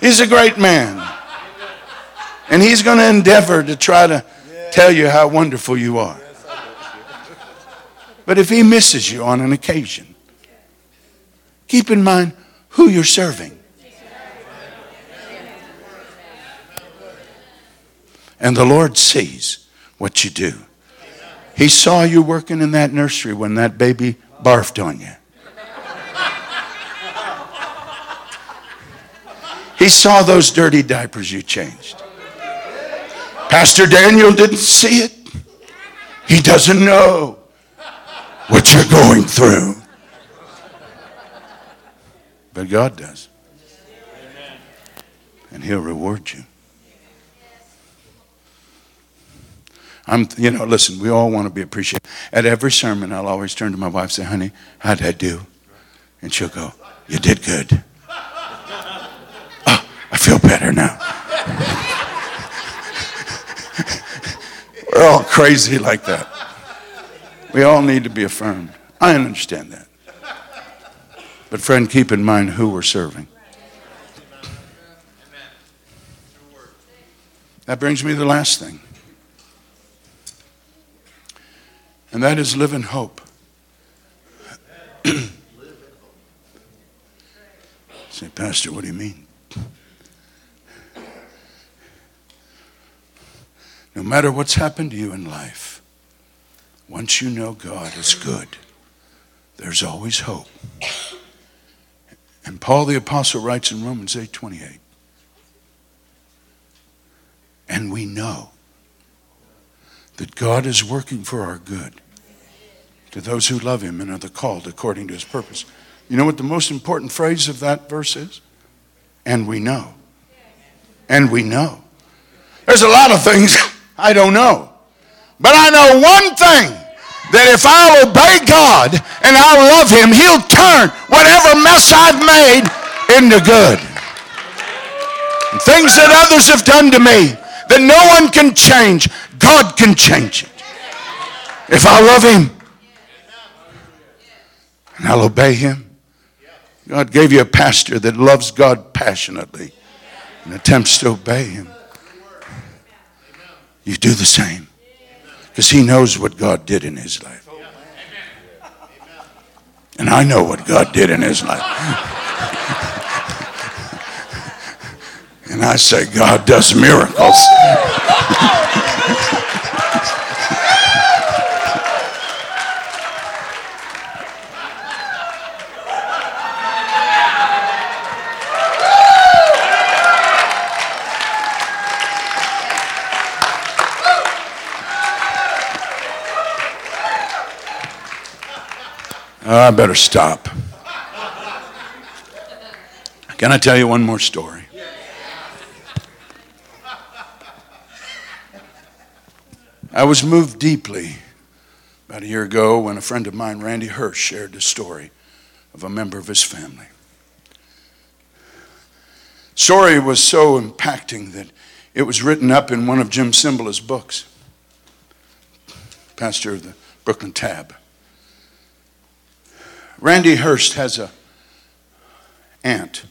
He's a great man. And he's going to endeavor to try to tell you how wonderful you are. But if he misses you on an occasion, keep in mind who you're serving. And the Lord sees what you do. He saw you working in that nursery when that baby barfed on you. He saw those dirty diapers you changed. Pastor Daniel didn't see it. He doesn't know what you're going through. But God does. Amen. And he'll reward you. Listen, we all want to be appreciated. At every sermon, I'll always turn to my wife and say, honey, how'd I do? And she'll go, you did good. Oh, I feel better now. We're all crazy like that. We all need to be affirmed. I understand that. But friend, keep in mind who we're serving. That brings me to the last thing. And that is live in hope. Say, Pastor, what do you mean? No matter what's happened to you in life, once you know God is good, there's always hope. And Paul the Apostle writes in Romans 8:28, and we know that God is working for our good to those who love him and are the called according to his purpose. You know what the most important phrase of that verse is? And we know. And we know. There's a lot of things I don't know. But I know one thing. That if I'll obey God and I'll love him, he'll turn whatever mess I've made into good. And things that others have done to me that no one can change, God can change it. If I love him and I'll obey him. God gave you a pastor that loves God passionately and attempts to obey him. You do the same. Because he knows what God did in his life. And I know what God did in his life. And I say, God does miracles. I better stop. Can I tell you one more story? Yeah. I was moved deeply about a year ago when a friend of mine, Randy Hurst, shared the story of a member of his family. The story was so impacting that it was written up in one of Jim Cimbala's books, pastor of the Brooklyn Tab. Randy Hurst has an aunt.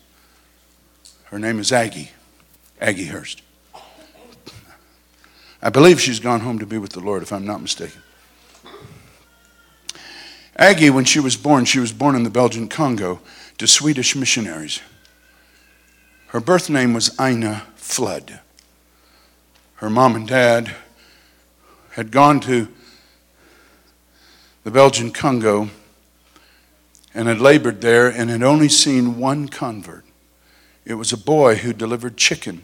Her name is Aggie Hurst. I believe she's gone home to be with the Lord, if I'm not mistaken. Aggie, when she was born in the Belgian Congo to Swedish missionaries. Her birth name was Ina Flood. Her mom and dad had gone to the Belgian Congo and had labored there and had only seen one convert. It was a boy who delivered chicken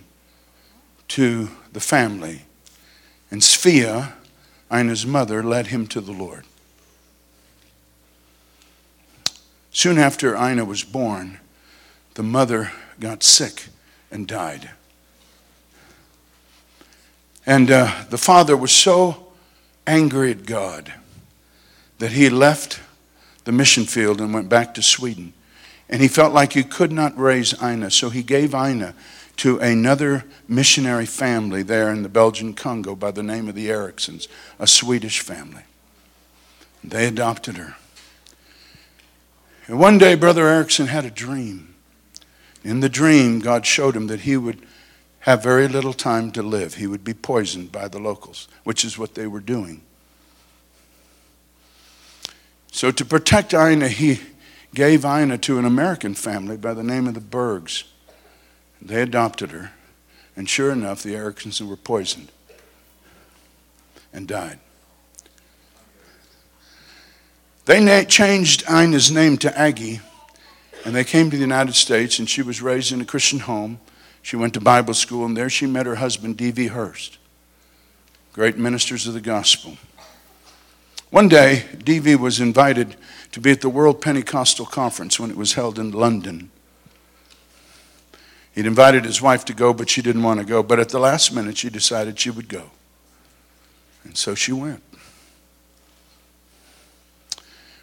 to the family. And Svea, Ina's mother, led him to the Lord. Soon after Ina was born, the mother got sick and died. And the father was so angry at God that he left the mission field and went back to Sweden. And he felt like he could not raise Ina, so he gave Ina to another missionary family there in the Belgian Congo by the name of the Eriksons, a Swedish family. They adopted her. And one day, Brother Erikson had a dream. In the dream, God showed him that he would have very little time to live. He would be poisoned by the locals, which is what they were doing. So to protect Ina, he gave Ina to an American family by the name of the Bergs. They adopted her, and sure enough, the Eriksons were poisoned and died. They changed Ina's name to Aggie, and they came to the United States, and she was raised in a Christian home. She went to Bible school, and there she met her husband, D. V. Hurst, great ministers of the gospel. One day, D. V. was invited to be at the World Pentecostal Conference when it was held in London. He'd invited his wife to go, but she didn't want to go. But at the last minute, she decided she would go. And so she went.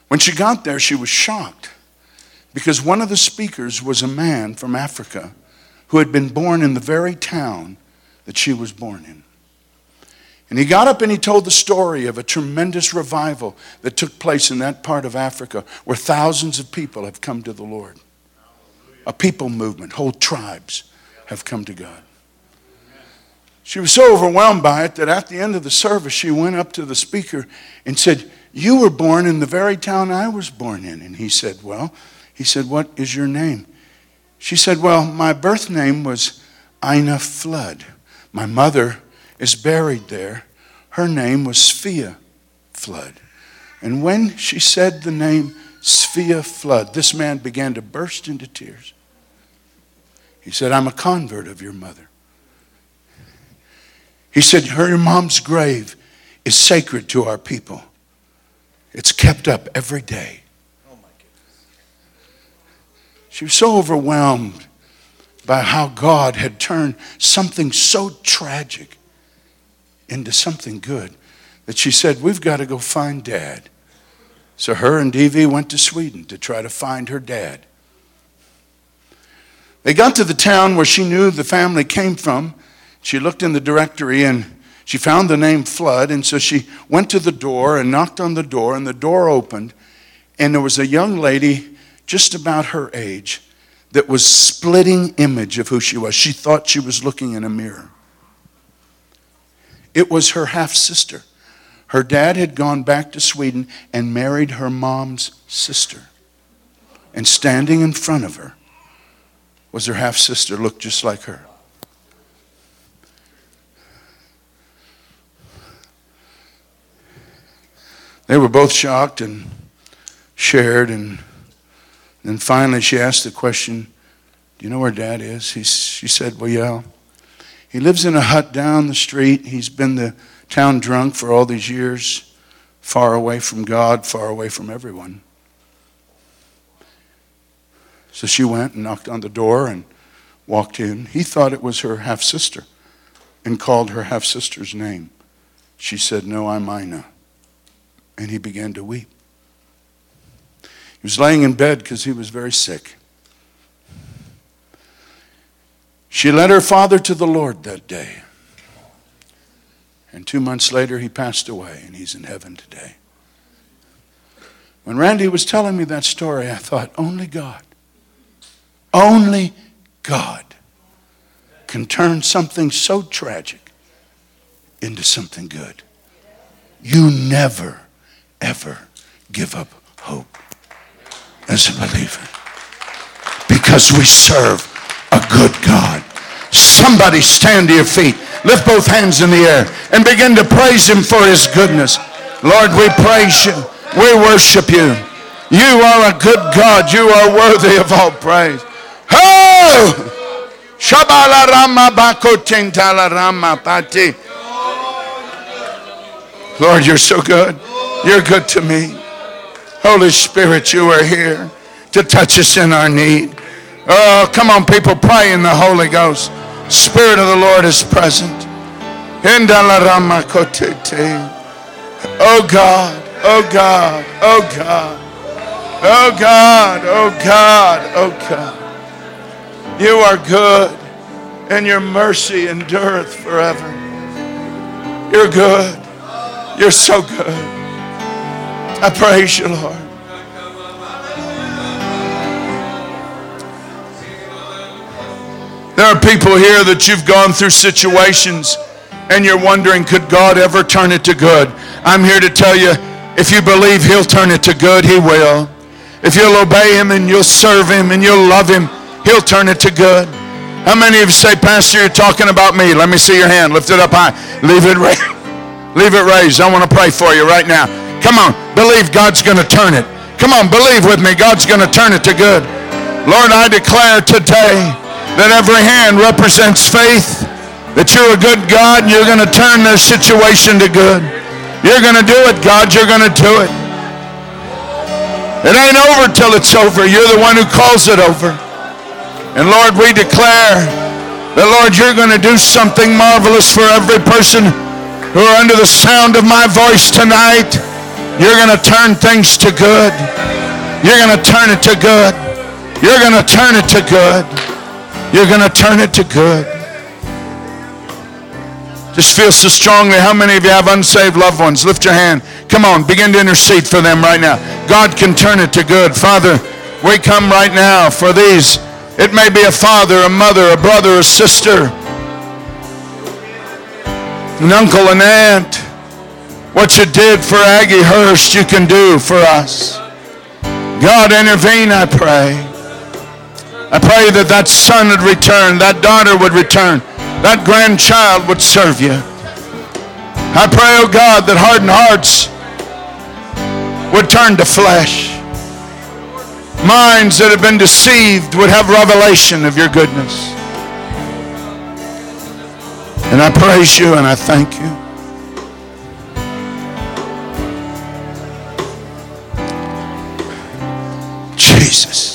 When she got there, she was shocked because one of the speakers was a man from Africa who had been born in the very town that she was born in. And he got up and he told the story of a tremendous revival that took place in that part of Africa where thousands of people have come to the Lord. A people movement, whole tribes have come to God. She was so overwhelmed by it that at the end of the service, she went up to the speaker and said, "You were born in the very town I was born in." And he said, "What is your name?" She said, "My birth name was Ina Flood. My mother is buried there. Her name was Svea Flood." And when she said the name Svea Flood, this man began to burst into tears. He said, "I'm a convert of your mother." He said, "Her mom's grave is sacred to our people. It's kept up every day." Oh my goodness. She was so overwhelmed by how God had turned something so tragic into something good that she said, "We've got to go find Dad." So her and D.V. went to Sweden to try to find her dad. They got to the town where she knew the family came from. She looked in the directory and she found the name Flood. And so she went to the door and knocked on the door, and the door opened. And there was a young lady just about her age that was splitting image of who she was. She thought she was looking in a mirror. It was her half-sister. Her dad had gone back to Sweden and married her mom's sister. And standing in front of her was her half-sister, looked just like her. They were both shocked and shared, and then finally she asked the question, "Do you know where Dad is?" She said, "Yeah. He lives in a hut down the street. He's been the town drunk for all these years, far away from God, far away from everyone." So she went and knocked on the door and walked in. He thought it was her half-sister and called her half-sister's name. She said, "No, I'm Ina." And he began to weep. He was laying in bed because he was very sick. She led her father to the Lord that day. And 2 months later, he passed away, and he's in heaven today. When Randy was telling me that story, I thought, only God can turn something so tragic into something good. You never, ever give up hope as a believer, because we serve a good God. Somebody stand to your feet. Lift both hands in the air and begin to praise him for his goodness. Lord, we praise you. We worship you. You are a good God. You are worthy of all praise. Oh! Shabala Rama Bakotentala Rama Pati. Lord, you're so good. You're good to me. Holy Spirit, you are here to touch us in our need. Oh, come on, people, pray in the Holy Ghost. Spirit of the Lord is present. Oh God, oh God, oh God, oh God, oh God, oh God. You are good, and your mercy endureth forever. You're good. You're so good. I praise you, Lord. There are people here that you've gone through situations and you're wondering, could God ever turn it to good? I'm here to tell you, if you believe he'll turn it to good, he will. If you'll obey him and you'll serve him and you'll love him, he'll turn it to good. How many of you say, Pastor, you're talking about me? Let me see your hand. Lift it up high. Leave it raised. I want to pray for you right now. Come on, believe God's going to turn it. Come on, believe with me. God's going to turn it to good. Lord, I declare today that every hand represents faith, that you're a good God and you're going to turn their situation to good. You're going to do it, God. You're going to do it. It ain't over till it's over. You're the one who calls it over. And Lord, we declare that, Lord, you're going to do something marvelous for every person who are under the sound of my voice tonight. You're going to turn things to good. You're going to turn it to good. You're going to turn it to good. You're going to turn it to good. Just feel so strongly. How many of you have unsaved loved ones? Lift your hand. Come on, begin to intercede for them right now. God can turn it to good. Father, we come right now for these. It may be a father, a mother, a brother, a sister, an uncle, an aunt. What you did for Aggie Hurst, you can do for us. God, intervene, I pray. I pray that that son would return, that daughter would return, that grandchild would serve you. I pray, oh God, that hardened hearts would turn to flesh. Minds that have been deceived would have revelation of your goodness. And I praise you and I thank you. Jesus.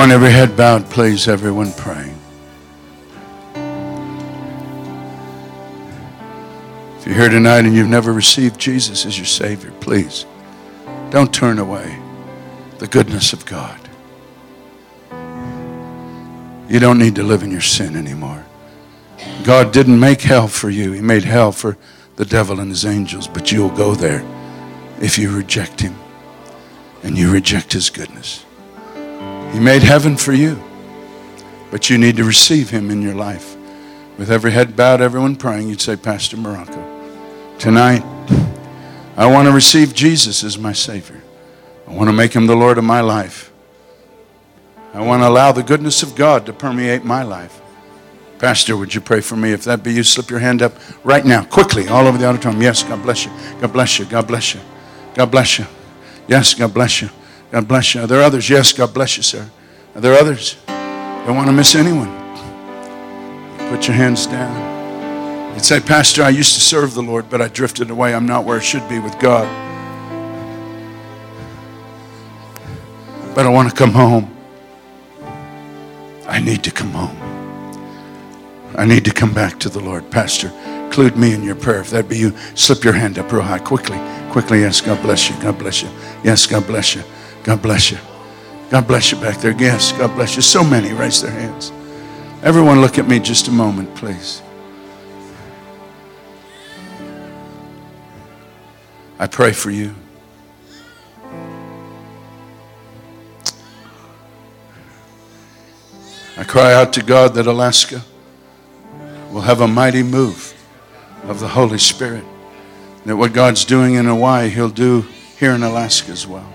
want every head bowed, please, everyone praying. If you're here tonight and you've never received Jesus as your Savior, please don't turn away the goodness of God. You don't need to live in your sin anymore. God didn't make hell for you. He made hell for the devil and his angels, but you'll go there if you reject him and you reject his goodness. He made heaven for you, but you need to receive him in your life. With every head bowed, everyone praying, you'd say, Pastor Morocco, tonight I want to receive Jesus as my Savior. I want to make him the Lord of my life. I want to allow the goodness of God to permeate my life. Pastor, would you pray for me? If that be you, slip your hand up right now, quickly, all over the auditorium. Yes, God bless you. God bless you. God bless you. God bless you. Yes, God bless you. God bless you. Are there others? Yes, God bless you, sir. Are there others? Don't want to miss anyone. Put your hands down. You'd say, Pastor, I used to serve the Lord, but I drifted away. I'm not where I should be with God. But I want to come home. I need to come home. I need to come back to the Lord. Pastor, include me in your prayer. If that be you, slip your hand up real high. Quickly, quickly. Yes, God bless you. God bless you. Yes, God bless you. God bless you. God bless you back there. Yes, God bless you. So many raise their hands. Everyone look at me just a moment, please. I pray for you. I cry out to God that Alaska will have a mighty move of the Holy Spirit. That what God's doing in Hawaii, He'll do here in Alaska as well.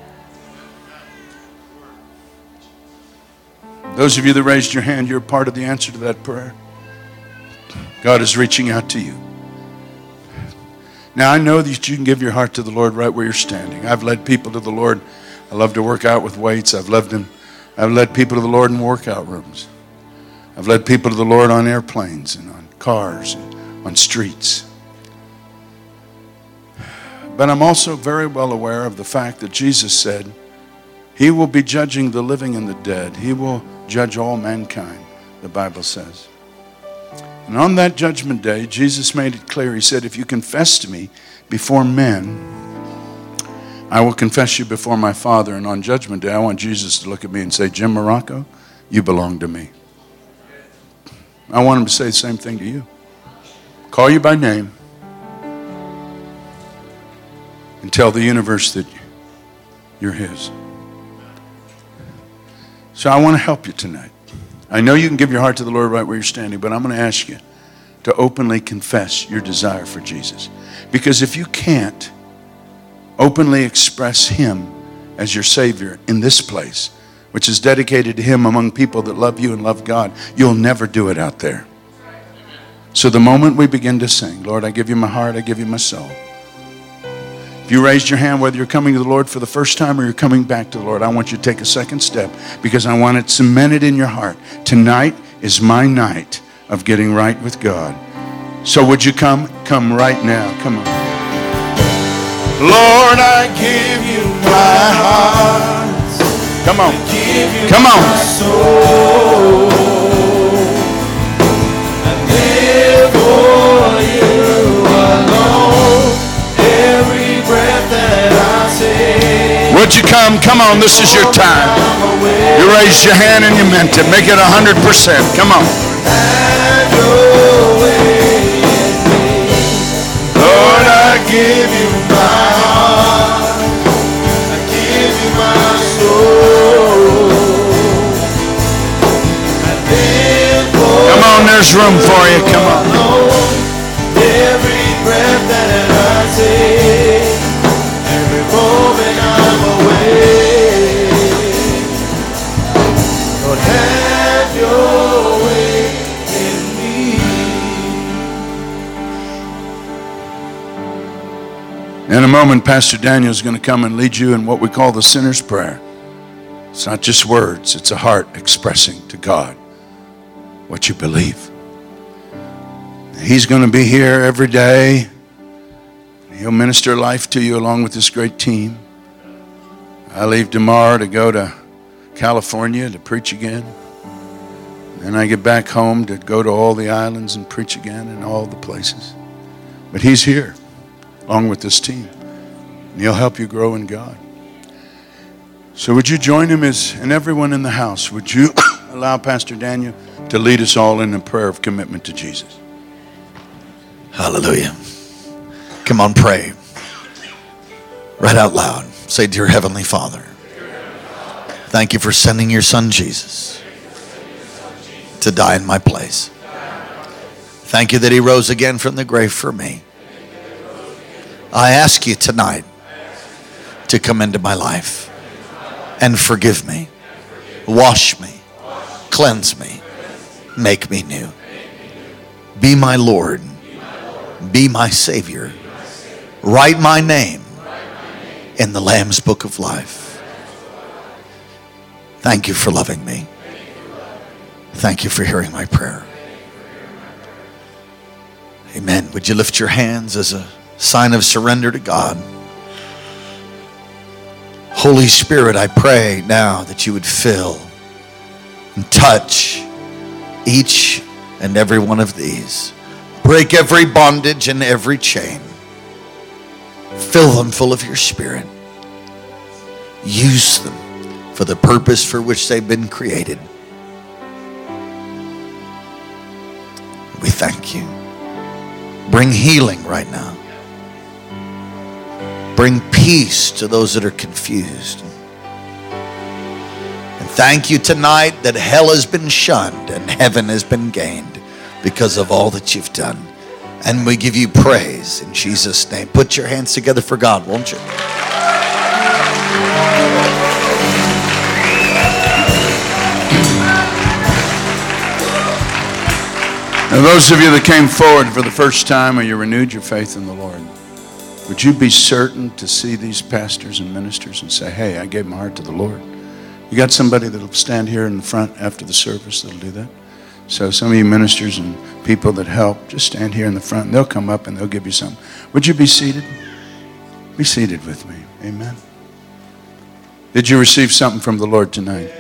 Those of you that raised your hand, you're part of the answer to that prayer. God is reaching out to you. Now, I know that you can give your heart to the Lord right where you're standing. I've led people to the Lord. I love to work out with weights. I've led people to the Lord in workout rooms. I've led people to the Lord on airplanes and on cars and on streets. But I'm also very well aware of the fact that Jesus said, He will be judging the living and the dead. He will judge all mankind, the Bible says. And on that judgment day, Jesus made it clear. He said, if you confess to me before men, I will confess you before my Father. And on judgment day, I want Jesus to look at me and say, Jim Morocco, you belong to me. I want him to say the same thing to you. Call you by name and tell the universe that you're his. So I want to help you tonight. I know you can give your heart to the Lord right where you're standing, but I'm going to ask you to openly confess your desire for Jesus. Because if you can't openly express him as your Savior in this place, which is dedicated to him among people that love you and love God, you'll never do it out there. So the moment we begin to sing, Lord, I give you my heart, I give you my soul. If you raised your hand, whether you're coming to the Lord for the first time or you're coming back to the Lord, I want you to take a second step because I want it cemented in your heart. Tonight is my night of getting right with God. So would you come? Come right now. Come on. Lord, I give you my heart. Come on. Come on. My soul. I live for you alone. Every breath that I take. Would you come? Come on, this is your time. You raised your hand and you meant it. Make it 100%. Come on. Have your way in me. Lord, I give you my heart. I give you my soul. There's room for you. Come on. Every breath that I take, every moment I'm awake. Lord, have your way in me. In a moment, Pastor Daniel is going to come and lead you in what we call the sinner's prayer. It's not just words. It's a heart expressing to God what you believe. He's going to be here every day. He'll minister life to you along with this great team. I leave tomorrow to go to California to preach again. And I get back home to go to all the islands and preach again in all the places. But he's here, along with this team. And he'll help you grow in God. So would you join him and everyone in the house, would you allow Pastor Daniel to lead us all in a prayer of commitment to Jesus? Hallelujah. Come on, pray. Right out loud. Say, dear Heavenly Father, thank you for sending your son Jesus to die in my place. Thank you that he rose again from the grave for me. I ask you tonight to come into my life and forgive me, wash me, cleanse me, make me new. Be my Lord, be my Savior. Write my name in the Lamb's Book of Life. Thank you for loving me. Thank you for hearing my prayer. Amen. Would you lift your hands as a sign of surrender to God? Holy Spirit, I pray now that you would fill and touch each and every one of these. Break every bondage and every chain. Fill them full of your Spirit. Use them for the purpose for which they've been created. We thank you. Bring healing right now. Bring peace to those that are confused. And thank you tonight that hell has been shunned and heaven has been gained because of all that you've done. And we give you praise in Jesus' name. Put your hands together for God, won't you? Now, those of you that came forward for the first time or you renewed your faith in the Lord, would you be certain to see these pastors and ministers and say, hey, I gave my heart to the Lord? You got somebody that'll stand here in the front after the service that'll do that? So some of you ministers and people that help, just stand here in the front. And they'll come up and they'll give you something. Would you be seated? Be seated with me. Amen. Did you receive something from the Lord tonight?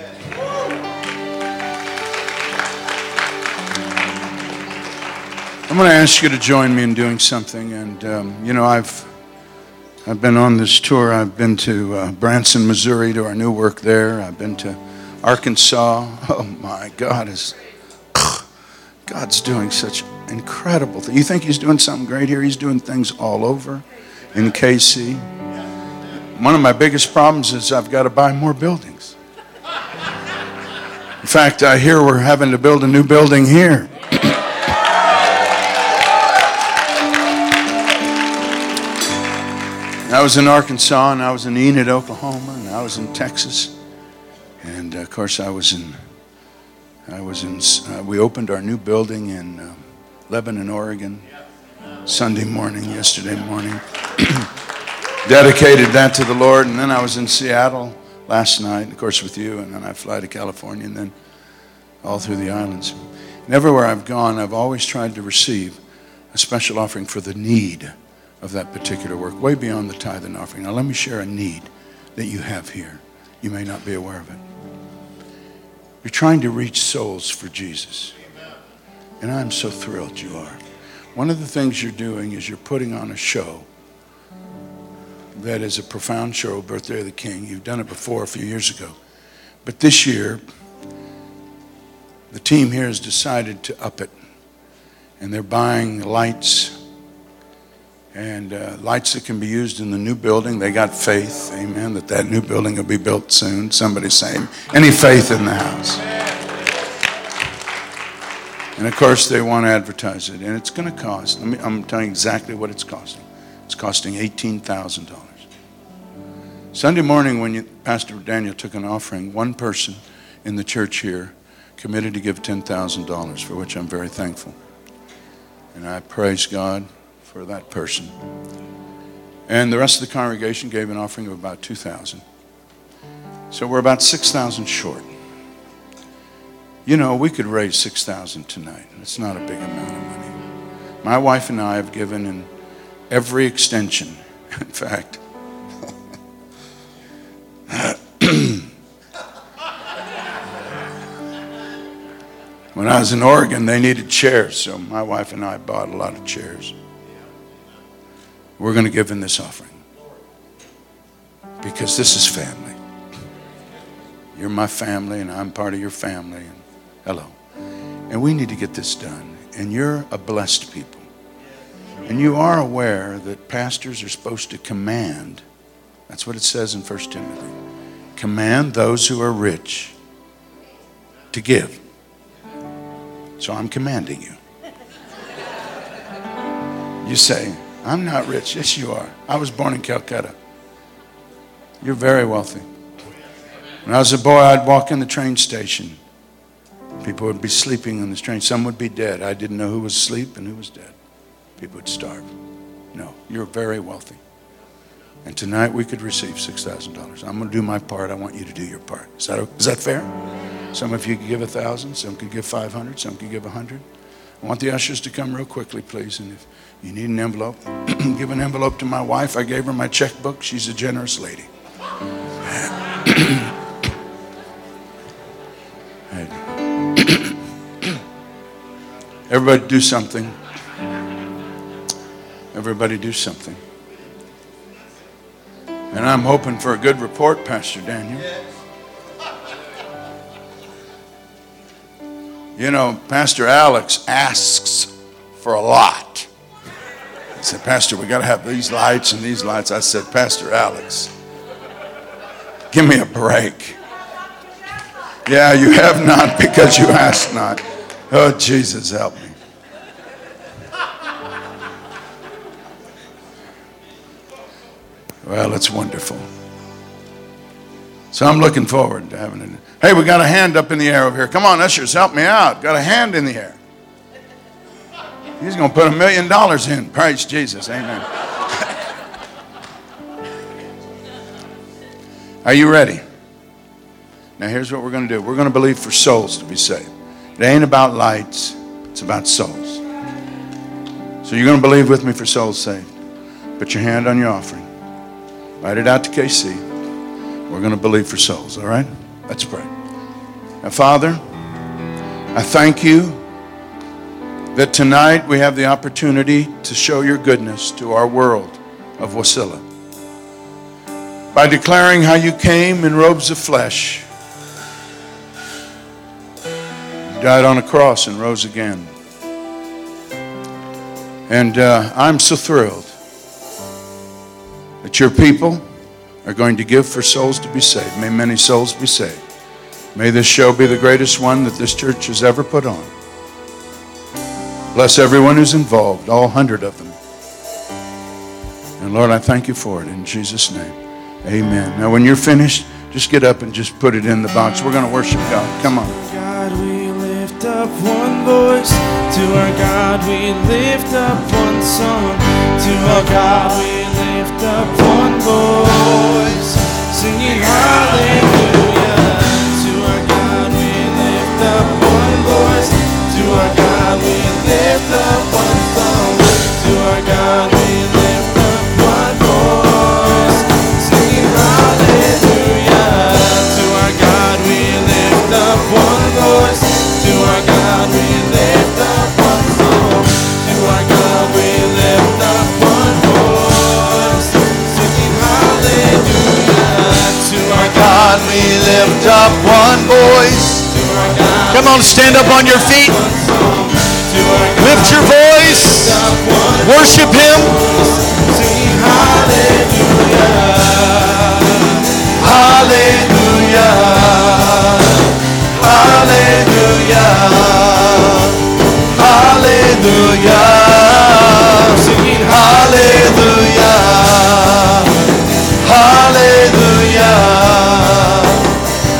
I'm going to ask you to join me in doing something. And, I've been on this tour. I've been to Branson, Missouri, to our new work there. I've been to Arkansas. Oh, my God. God's doing such incredible things. You think he's doing something great here? He's doing things all over in KC. One of my biggest problems is I've got to buy more buildings. In fact, I hear we're having to build a new building here. I was in Arkansas, and I was in Enid, Oklahoma, and I was in Texas, and of course we opened our new building in Lebanon, Oregon, Sunday morning, yesterday morning. Dedicated that to the Lord, and then I was in Seattle last night, of course with you, and then I fly to California, and then all through the islands. And everywhere I've gone, I've always tried to receive a special offering for the need of that particular work, way beyond the tithe and offering. Now let me share a need that you have here. You may not be aware of it. You're trying to reach souls for Jesus. And I'm so thrilled you are. One of the things you're doing is you're putting on a show that is a profound show, Birthday of the King. You've done it before a few years ago. But this year, the team here has decided to up it. And they're buying lights. And lights that can be used in the new building. They got faith, amen, that new building will be built soon. Somebody say, any faith in the house? And, of course, they want to advertise it. And it's going to cost, I'm telling you exactly what it's costing. It's costing $18,000. Sunday morning when Pastor Daniel took an offering, one person in the church here committed to give $10,000, for which I'm very thankful. And I praise God for that person. And the rest of the congregation gave an offering of about $2,000. So we're about $6,000 short. You know, we could raise $6,000 tonight. It's not a big amount of money. My wife and I have given in every extension. In fact, When I was in Oregon, they needed chairs, so my wife and I bought a lot of chairs. We're going to give in this offering because this is family. You're my family, and I'm part of your family. Hello. And we need to get this done. And you're a blessed people. And you are aware that pastors are supposed to command. That's what it says in 1 Timothy. Command those who are rich to give. So I'm commanding you. You say, I'm not rich. Yes, you are. I was born in Calcutta. You're very wealthy. When I was a boy, I'd walk in the train station. People would be sleeping on the train. Some would be dead. I didn't know who was asleep and who was dead. People would starve. No, you're very wealthy. And tonight we could receive $6,000. I'm going to do my part. I want you to do your part. Is that fair? Some of you could give 1,000. Some could give 500. Some could give 100. I want the ushers to come real quickly, please. And if you need an envelope, give an envelope to my wife. I gave her my checkbook. She's a generous lady. Everybody do something. Everybody do something. And I'm hoping for a good report, Pastor Daniel. You know, Pastor Alex asks for a lot. I said, Pastor, we got to have these lights and these lights. I said, Pastor Alex, give me a break. Yeah, you have not because you asked not. Oh, Jesus, help me. Well, it's wonderful. So I'm looking forward to having it. Hey, we got a hand up in the air over here. Come on, ushers, help me out. Got a hand in the air. He's going to put $1 million in. Praise Jesus. Amen. Are you ready? Now, here's what we're going to do. We're going to believe for souls to be saved. It ain't about lights. It's about souls. So you're going to believe with me for souls saved. Put your hand on your offering. Write it out to KC. We're going to believe for souls, all right? Let's pray. Now, Father, I thank you that tonight we have the opportunity to show your goodness to our world of Wasilla by declaring how you came in robes of flesh. You died on a cross and rose again. And I'm so thrilled that your people are going to give for souls to be saved. May many souls be saved. May this show be the greatest one that this church has ever put on. Bless everyone who's involved, all 100 of them. And Lord, I thank you for it in Jesus' name. Amen. Now when you're finished, just get up and just put it in the box. We're going to worship God. Come on. God, we lift up one voice. To our God, we lift up one song. To our God, we lift up one voice, singing hallelujah. To our God we lift up one voice, to our God we lift up one song, to our God we lift up one voice, singing hallelujah. To our God we lift up one voice, to our God we lift up one song, to our God we lift up one voice. To our God we lift up one voice. Come on, stand up on your feet. Lift your voice. Worship Him. Hallelujah. Hallelujah. Hallelujah. Hallelujah. Hallelujah.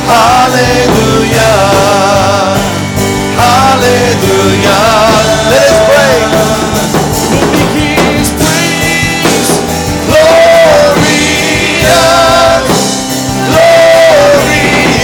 Hallelujah, hallelujah, hallelujah. Let us pray. We'll be His praise. Glorious, glorious.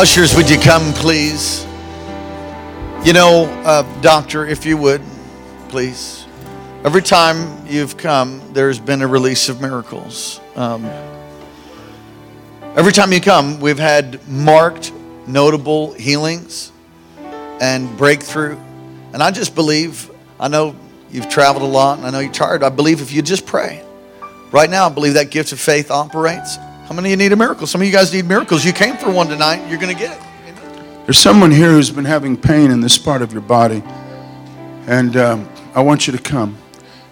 Ushers, would you come, please? You know, doctor, if you would, please. Every time you've come, there's been a release of miracles. Every time you come, we've had marked, notable healings and breakthrough. And I just believe, I know you've traveled a lot, and I know you're tired. I believe if you just pray. Right now, I believe that gift of faith operates. How many of you need a miracle? Some of you guys need miracles. You came for one tonight. You're going to get it. Amen. There's someone here who's been having pain in this part of your body. And I want you to come.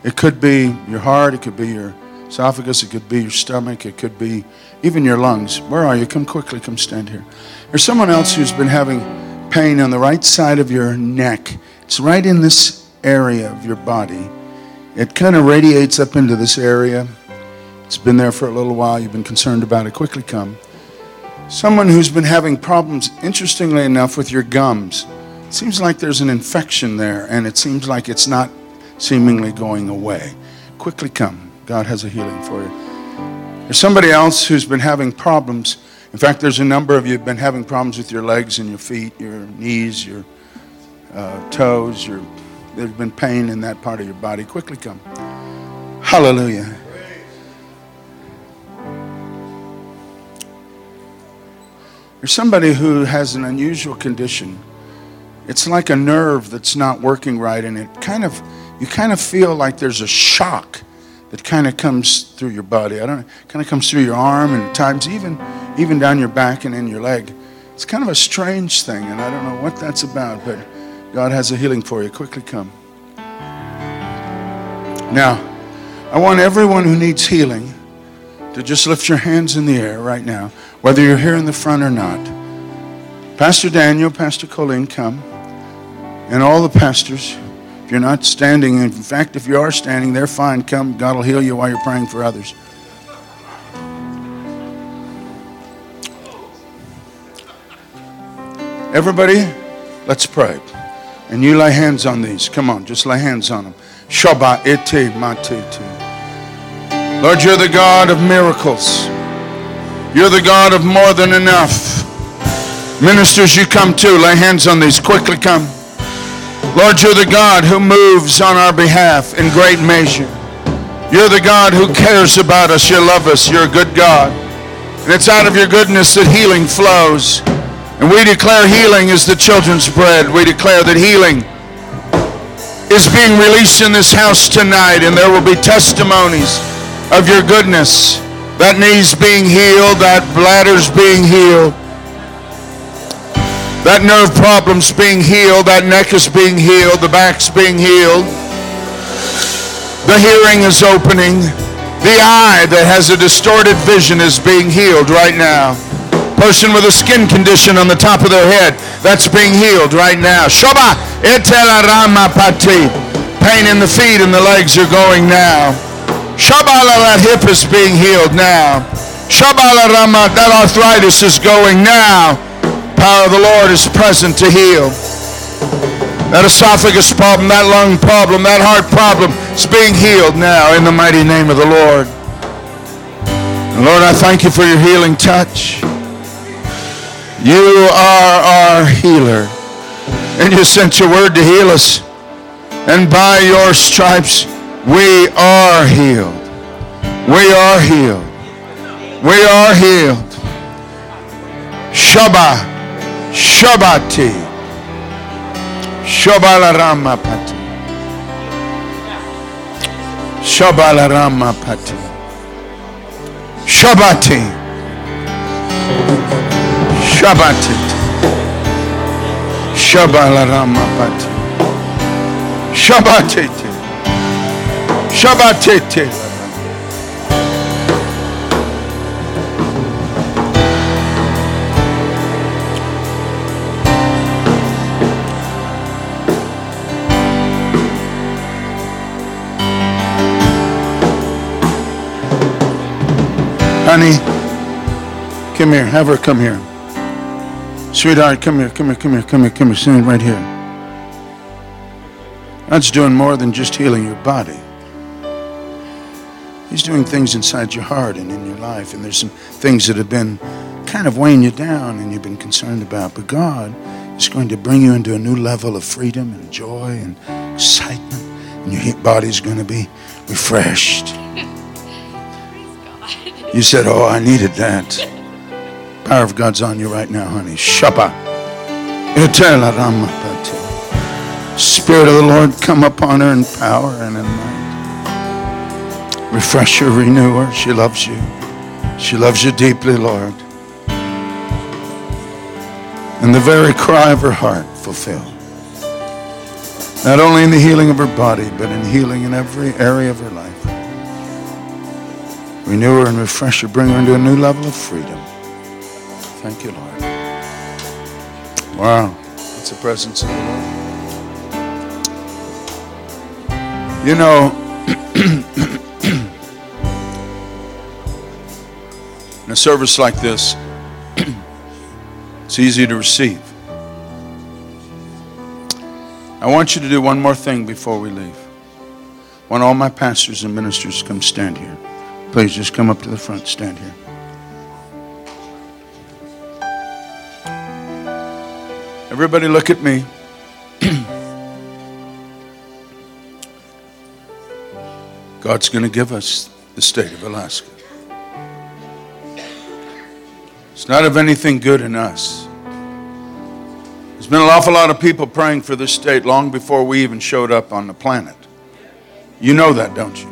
It could be your heart. It could be your esophagus. It could be your stomach. It could be even your lungs. Where are you? Come quickly. Come stand here. There's someone else who's been having pain on the right side of your neck. It's right in this area of your body. It kind of radiates up into this area. It's been there for a little while. You've been concerned about it. Quickly come. Someone who's been having problems, interestingly enough, with your gums. It seems like there's an infection there, and it seems like it's not seemingly going away. Quickly come. God has a healing for you. There's somebody else who's been having problems. In fact, there's a number of you who've been having problems with your legs and your feet, your knees, your toes, there's been pain in that part of your body. Quickly come. Hallelujah. There's somebody who has an unusual condition. It's like a nerve that's not working right, and you kind of feel like there's a shock that kind of comes through your body. I don't know, it kind of comes through your arm, and at times even down your back and in your leg. It's kind of a strange thing, and I don't know what that's about, but God has a healing for you. Quickly come. Now, I want everyone who needs healing to just lift your hands in the air right now, whether you're here in the front or not. Pastor Daniel, Pastor Colleen, come. And all the pastors, if you're not standing, in fact, if you are standing, they're fine. Come, God will heal you while you're praying for others. Everybody, let's pray. And you lay hands on these. Come on, just lay hands on them. Shabbat eti matiti. Lord, you're the God of miracles. You're the God of more than enough. Ministers, you come too. Lay hands on these. Quickly come. Lord, you're the God who moves on our behalf in great measure. You're the God who cares about us. You love us. You're a good God. And it's out of your goodness that healing flows. And we declare healing is the children's bread. We declare that healing is being released in this house tonight, and there will be testimonies of your goodness. That knee's being healed, that bladder's being healed, that nerve problem's being healed, that neck is being healed, the back's being healed, the hearing is opening, the eye that has a distorted vision is being healed right now. Person with a skin condition on the top of their head, that's being healed right now. Shoba etela rama pati. Pain in the feet and the legs are going now. Shabala, that hip is being healed now. Shabala rama, that arthritis is going now. Power of the Lord is present to heal. That esophagus problem, that lung problem, that heart problem is being healed now in the mighty name of the Lord. And Lord, I thank you for your healing touch. You are our healer, and you sent your word to heal us, and by your stripes we are healed. We are healed. We are healed. Shabbat, Shabbati, Shabalaramapati, Shabalaramapati, Shabbati. Shabbatit. Shabbalaramapati. Shabbatit. Shabbatit. Honey, come here. Have her come here. Sweetheart, come here. Stand right here. God's doing more than just healing your body. He's doing things inside your heart and in your life. And there's some things that have been kind of weighing you down and you've been concerned about. But God is going to bring you into a new level of freedom and joy and excitement. And your body's going to be refreshed. You said, oh, I needed that. The power of God's on you right now, honey. Shabbat. Spirit of the Lord, come upon her in power and in might. Refresh her, renew her. She loves you. She loves you deeply, Lord. And the very cry of her heart fulfill. Not only in the healing of her body, but in healing in every area of her life. Renew her and refresh her. Bring her into a new level of freedom. Thank you, Lord. Wow. That's the presence of the Lord. You know, in a service like this, it's easy to receive. I want you to do one more thing before we leave. I want all my pastors and ministers to come stand here. Please just come up to the front, stand here. Everybody look at me. God's going to give us the state of Alaska. It's not of anything good in us. There's been an awful lot of people praying for this state long before we even showed up on the planet. You know that, don't you?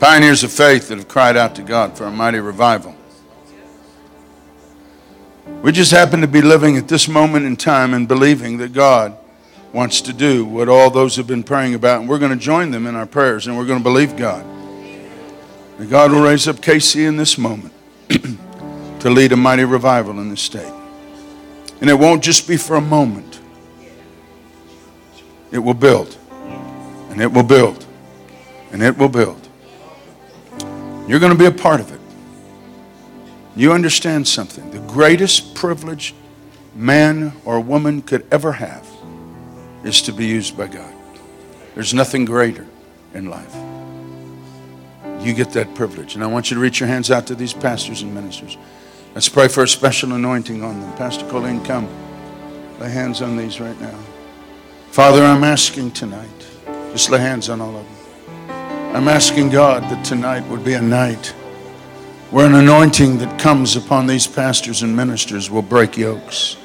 Pioneers of faith that have cried out to God for a mighty revival. We just happen to be living at this moment in time and believing that God wants to do what all those have been praying about, and we're going to join them in our prayers, and we're going to believe God. And God will raise up Casey in this moment to lead a mighty revival in this state. And it won't just be for a moment. It will build. And it will build. And it will build. You're going to be a part of it. You understand something. The greatest privilege man or woman could ever have is to be used by God. There's nothing greater in life. You get that privilege. And I want you to reach your hands out to these pastors and ministers. Let's pray for a special anointing on them. Pastor Colleen, come. Lay hands on these right now. Father, I'm asking tonight. Just lay hands on all of them. I'm asking God that tonight would be a night where an anointing that comes upon these pastors and ministers will break yokes.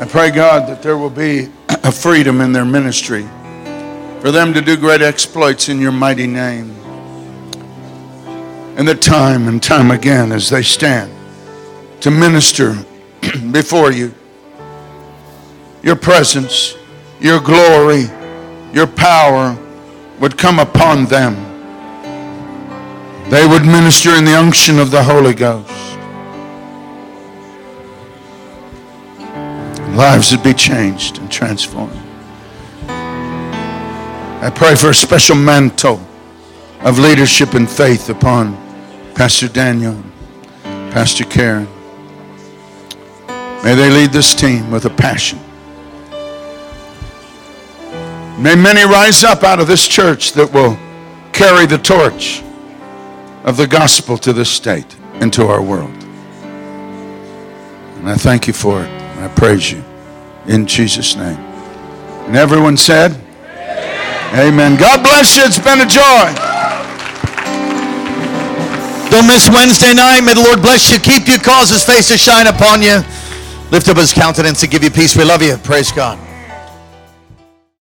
I pray, God, that there will be a freedom in their ministry, for them to do great exploits in your mighty name. And that time and time again as they stand to minister before you, your presence, your glory, your power would come upon them. They would minister in the unction of the Holy Ghost. Lives would be changed and transformed. I pray for a special mantle of leadership and faith upon Pastor Daniel, Pastor Karen. May they lead this team with a passion. May many rise up out of this church that will carry the torch of the gospel to this state and to our world. And I thank you for it. And I praise you in Jesus' name. And everyone said, amen. God bless you. It's been a joy. Don't miss Wednesday night. May the Lord bless you, keep you, cause His face to shine upon you. Lift up His countenance and give you peace. We love you. Praise God.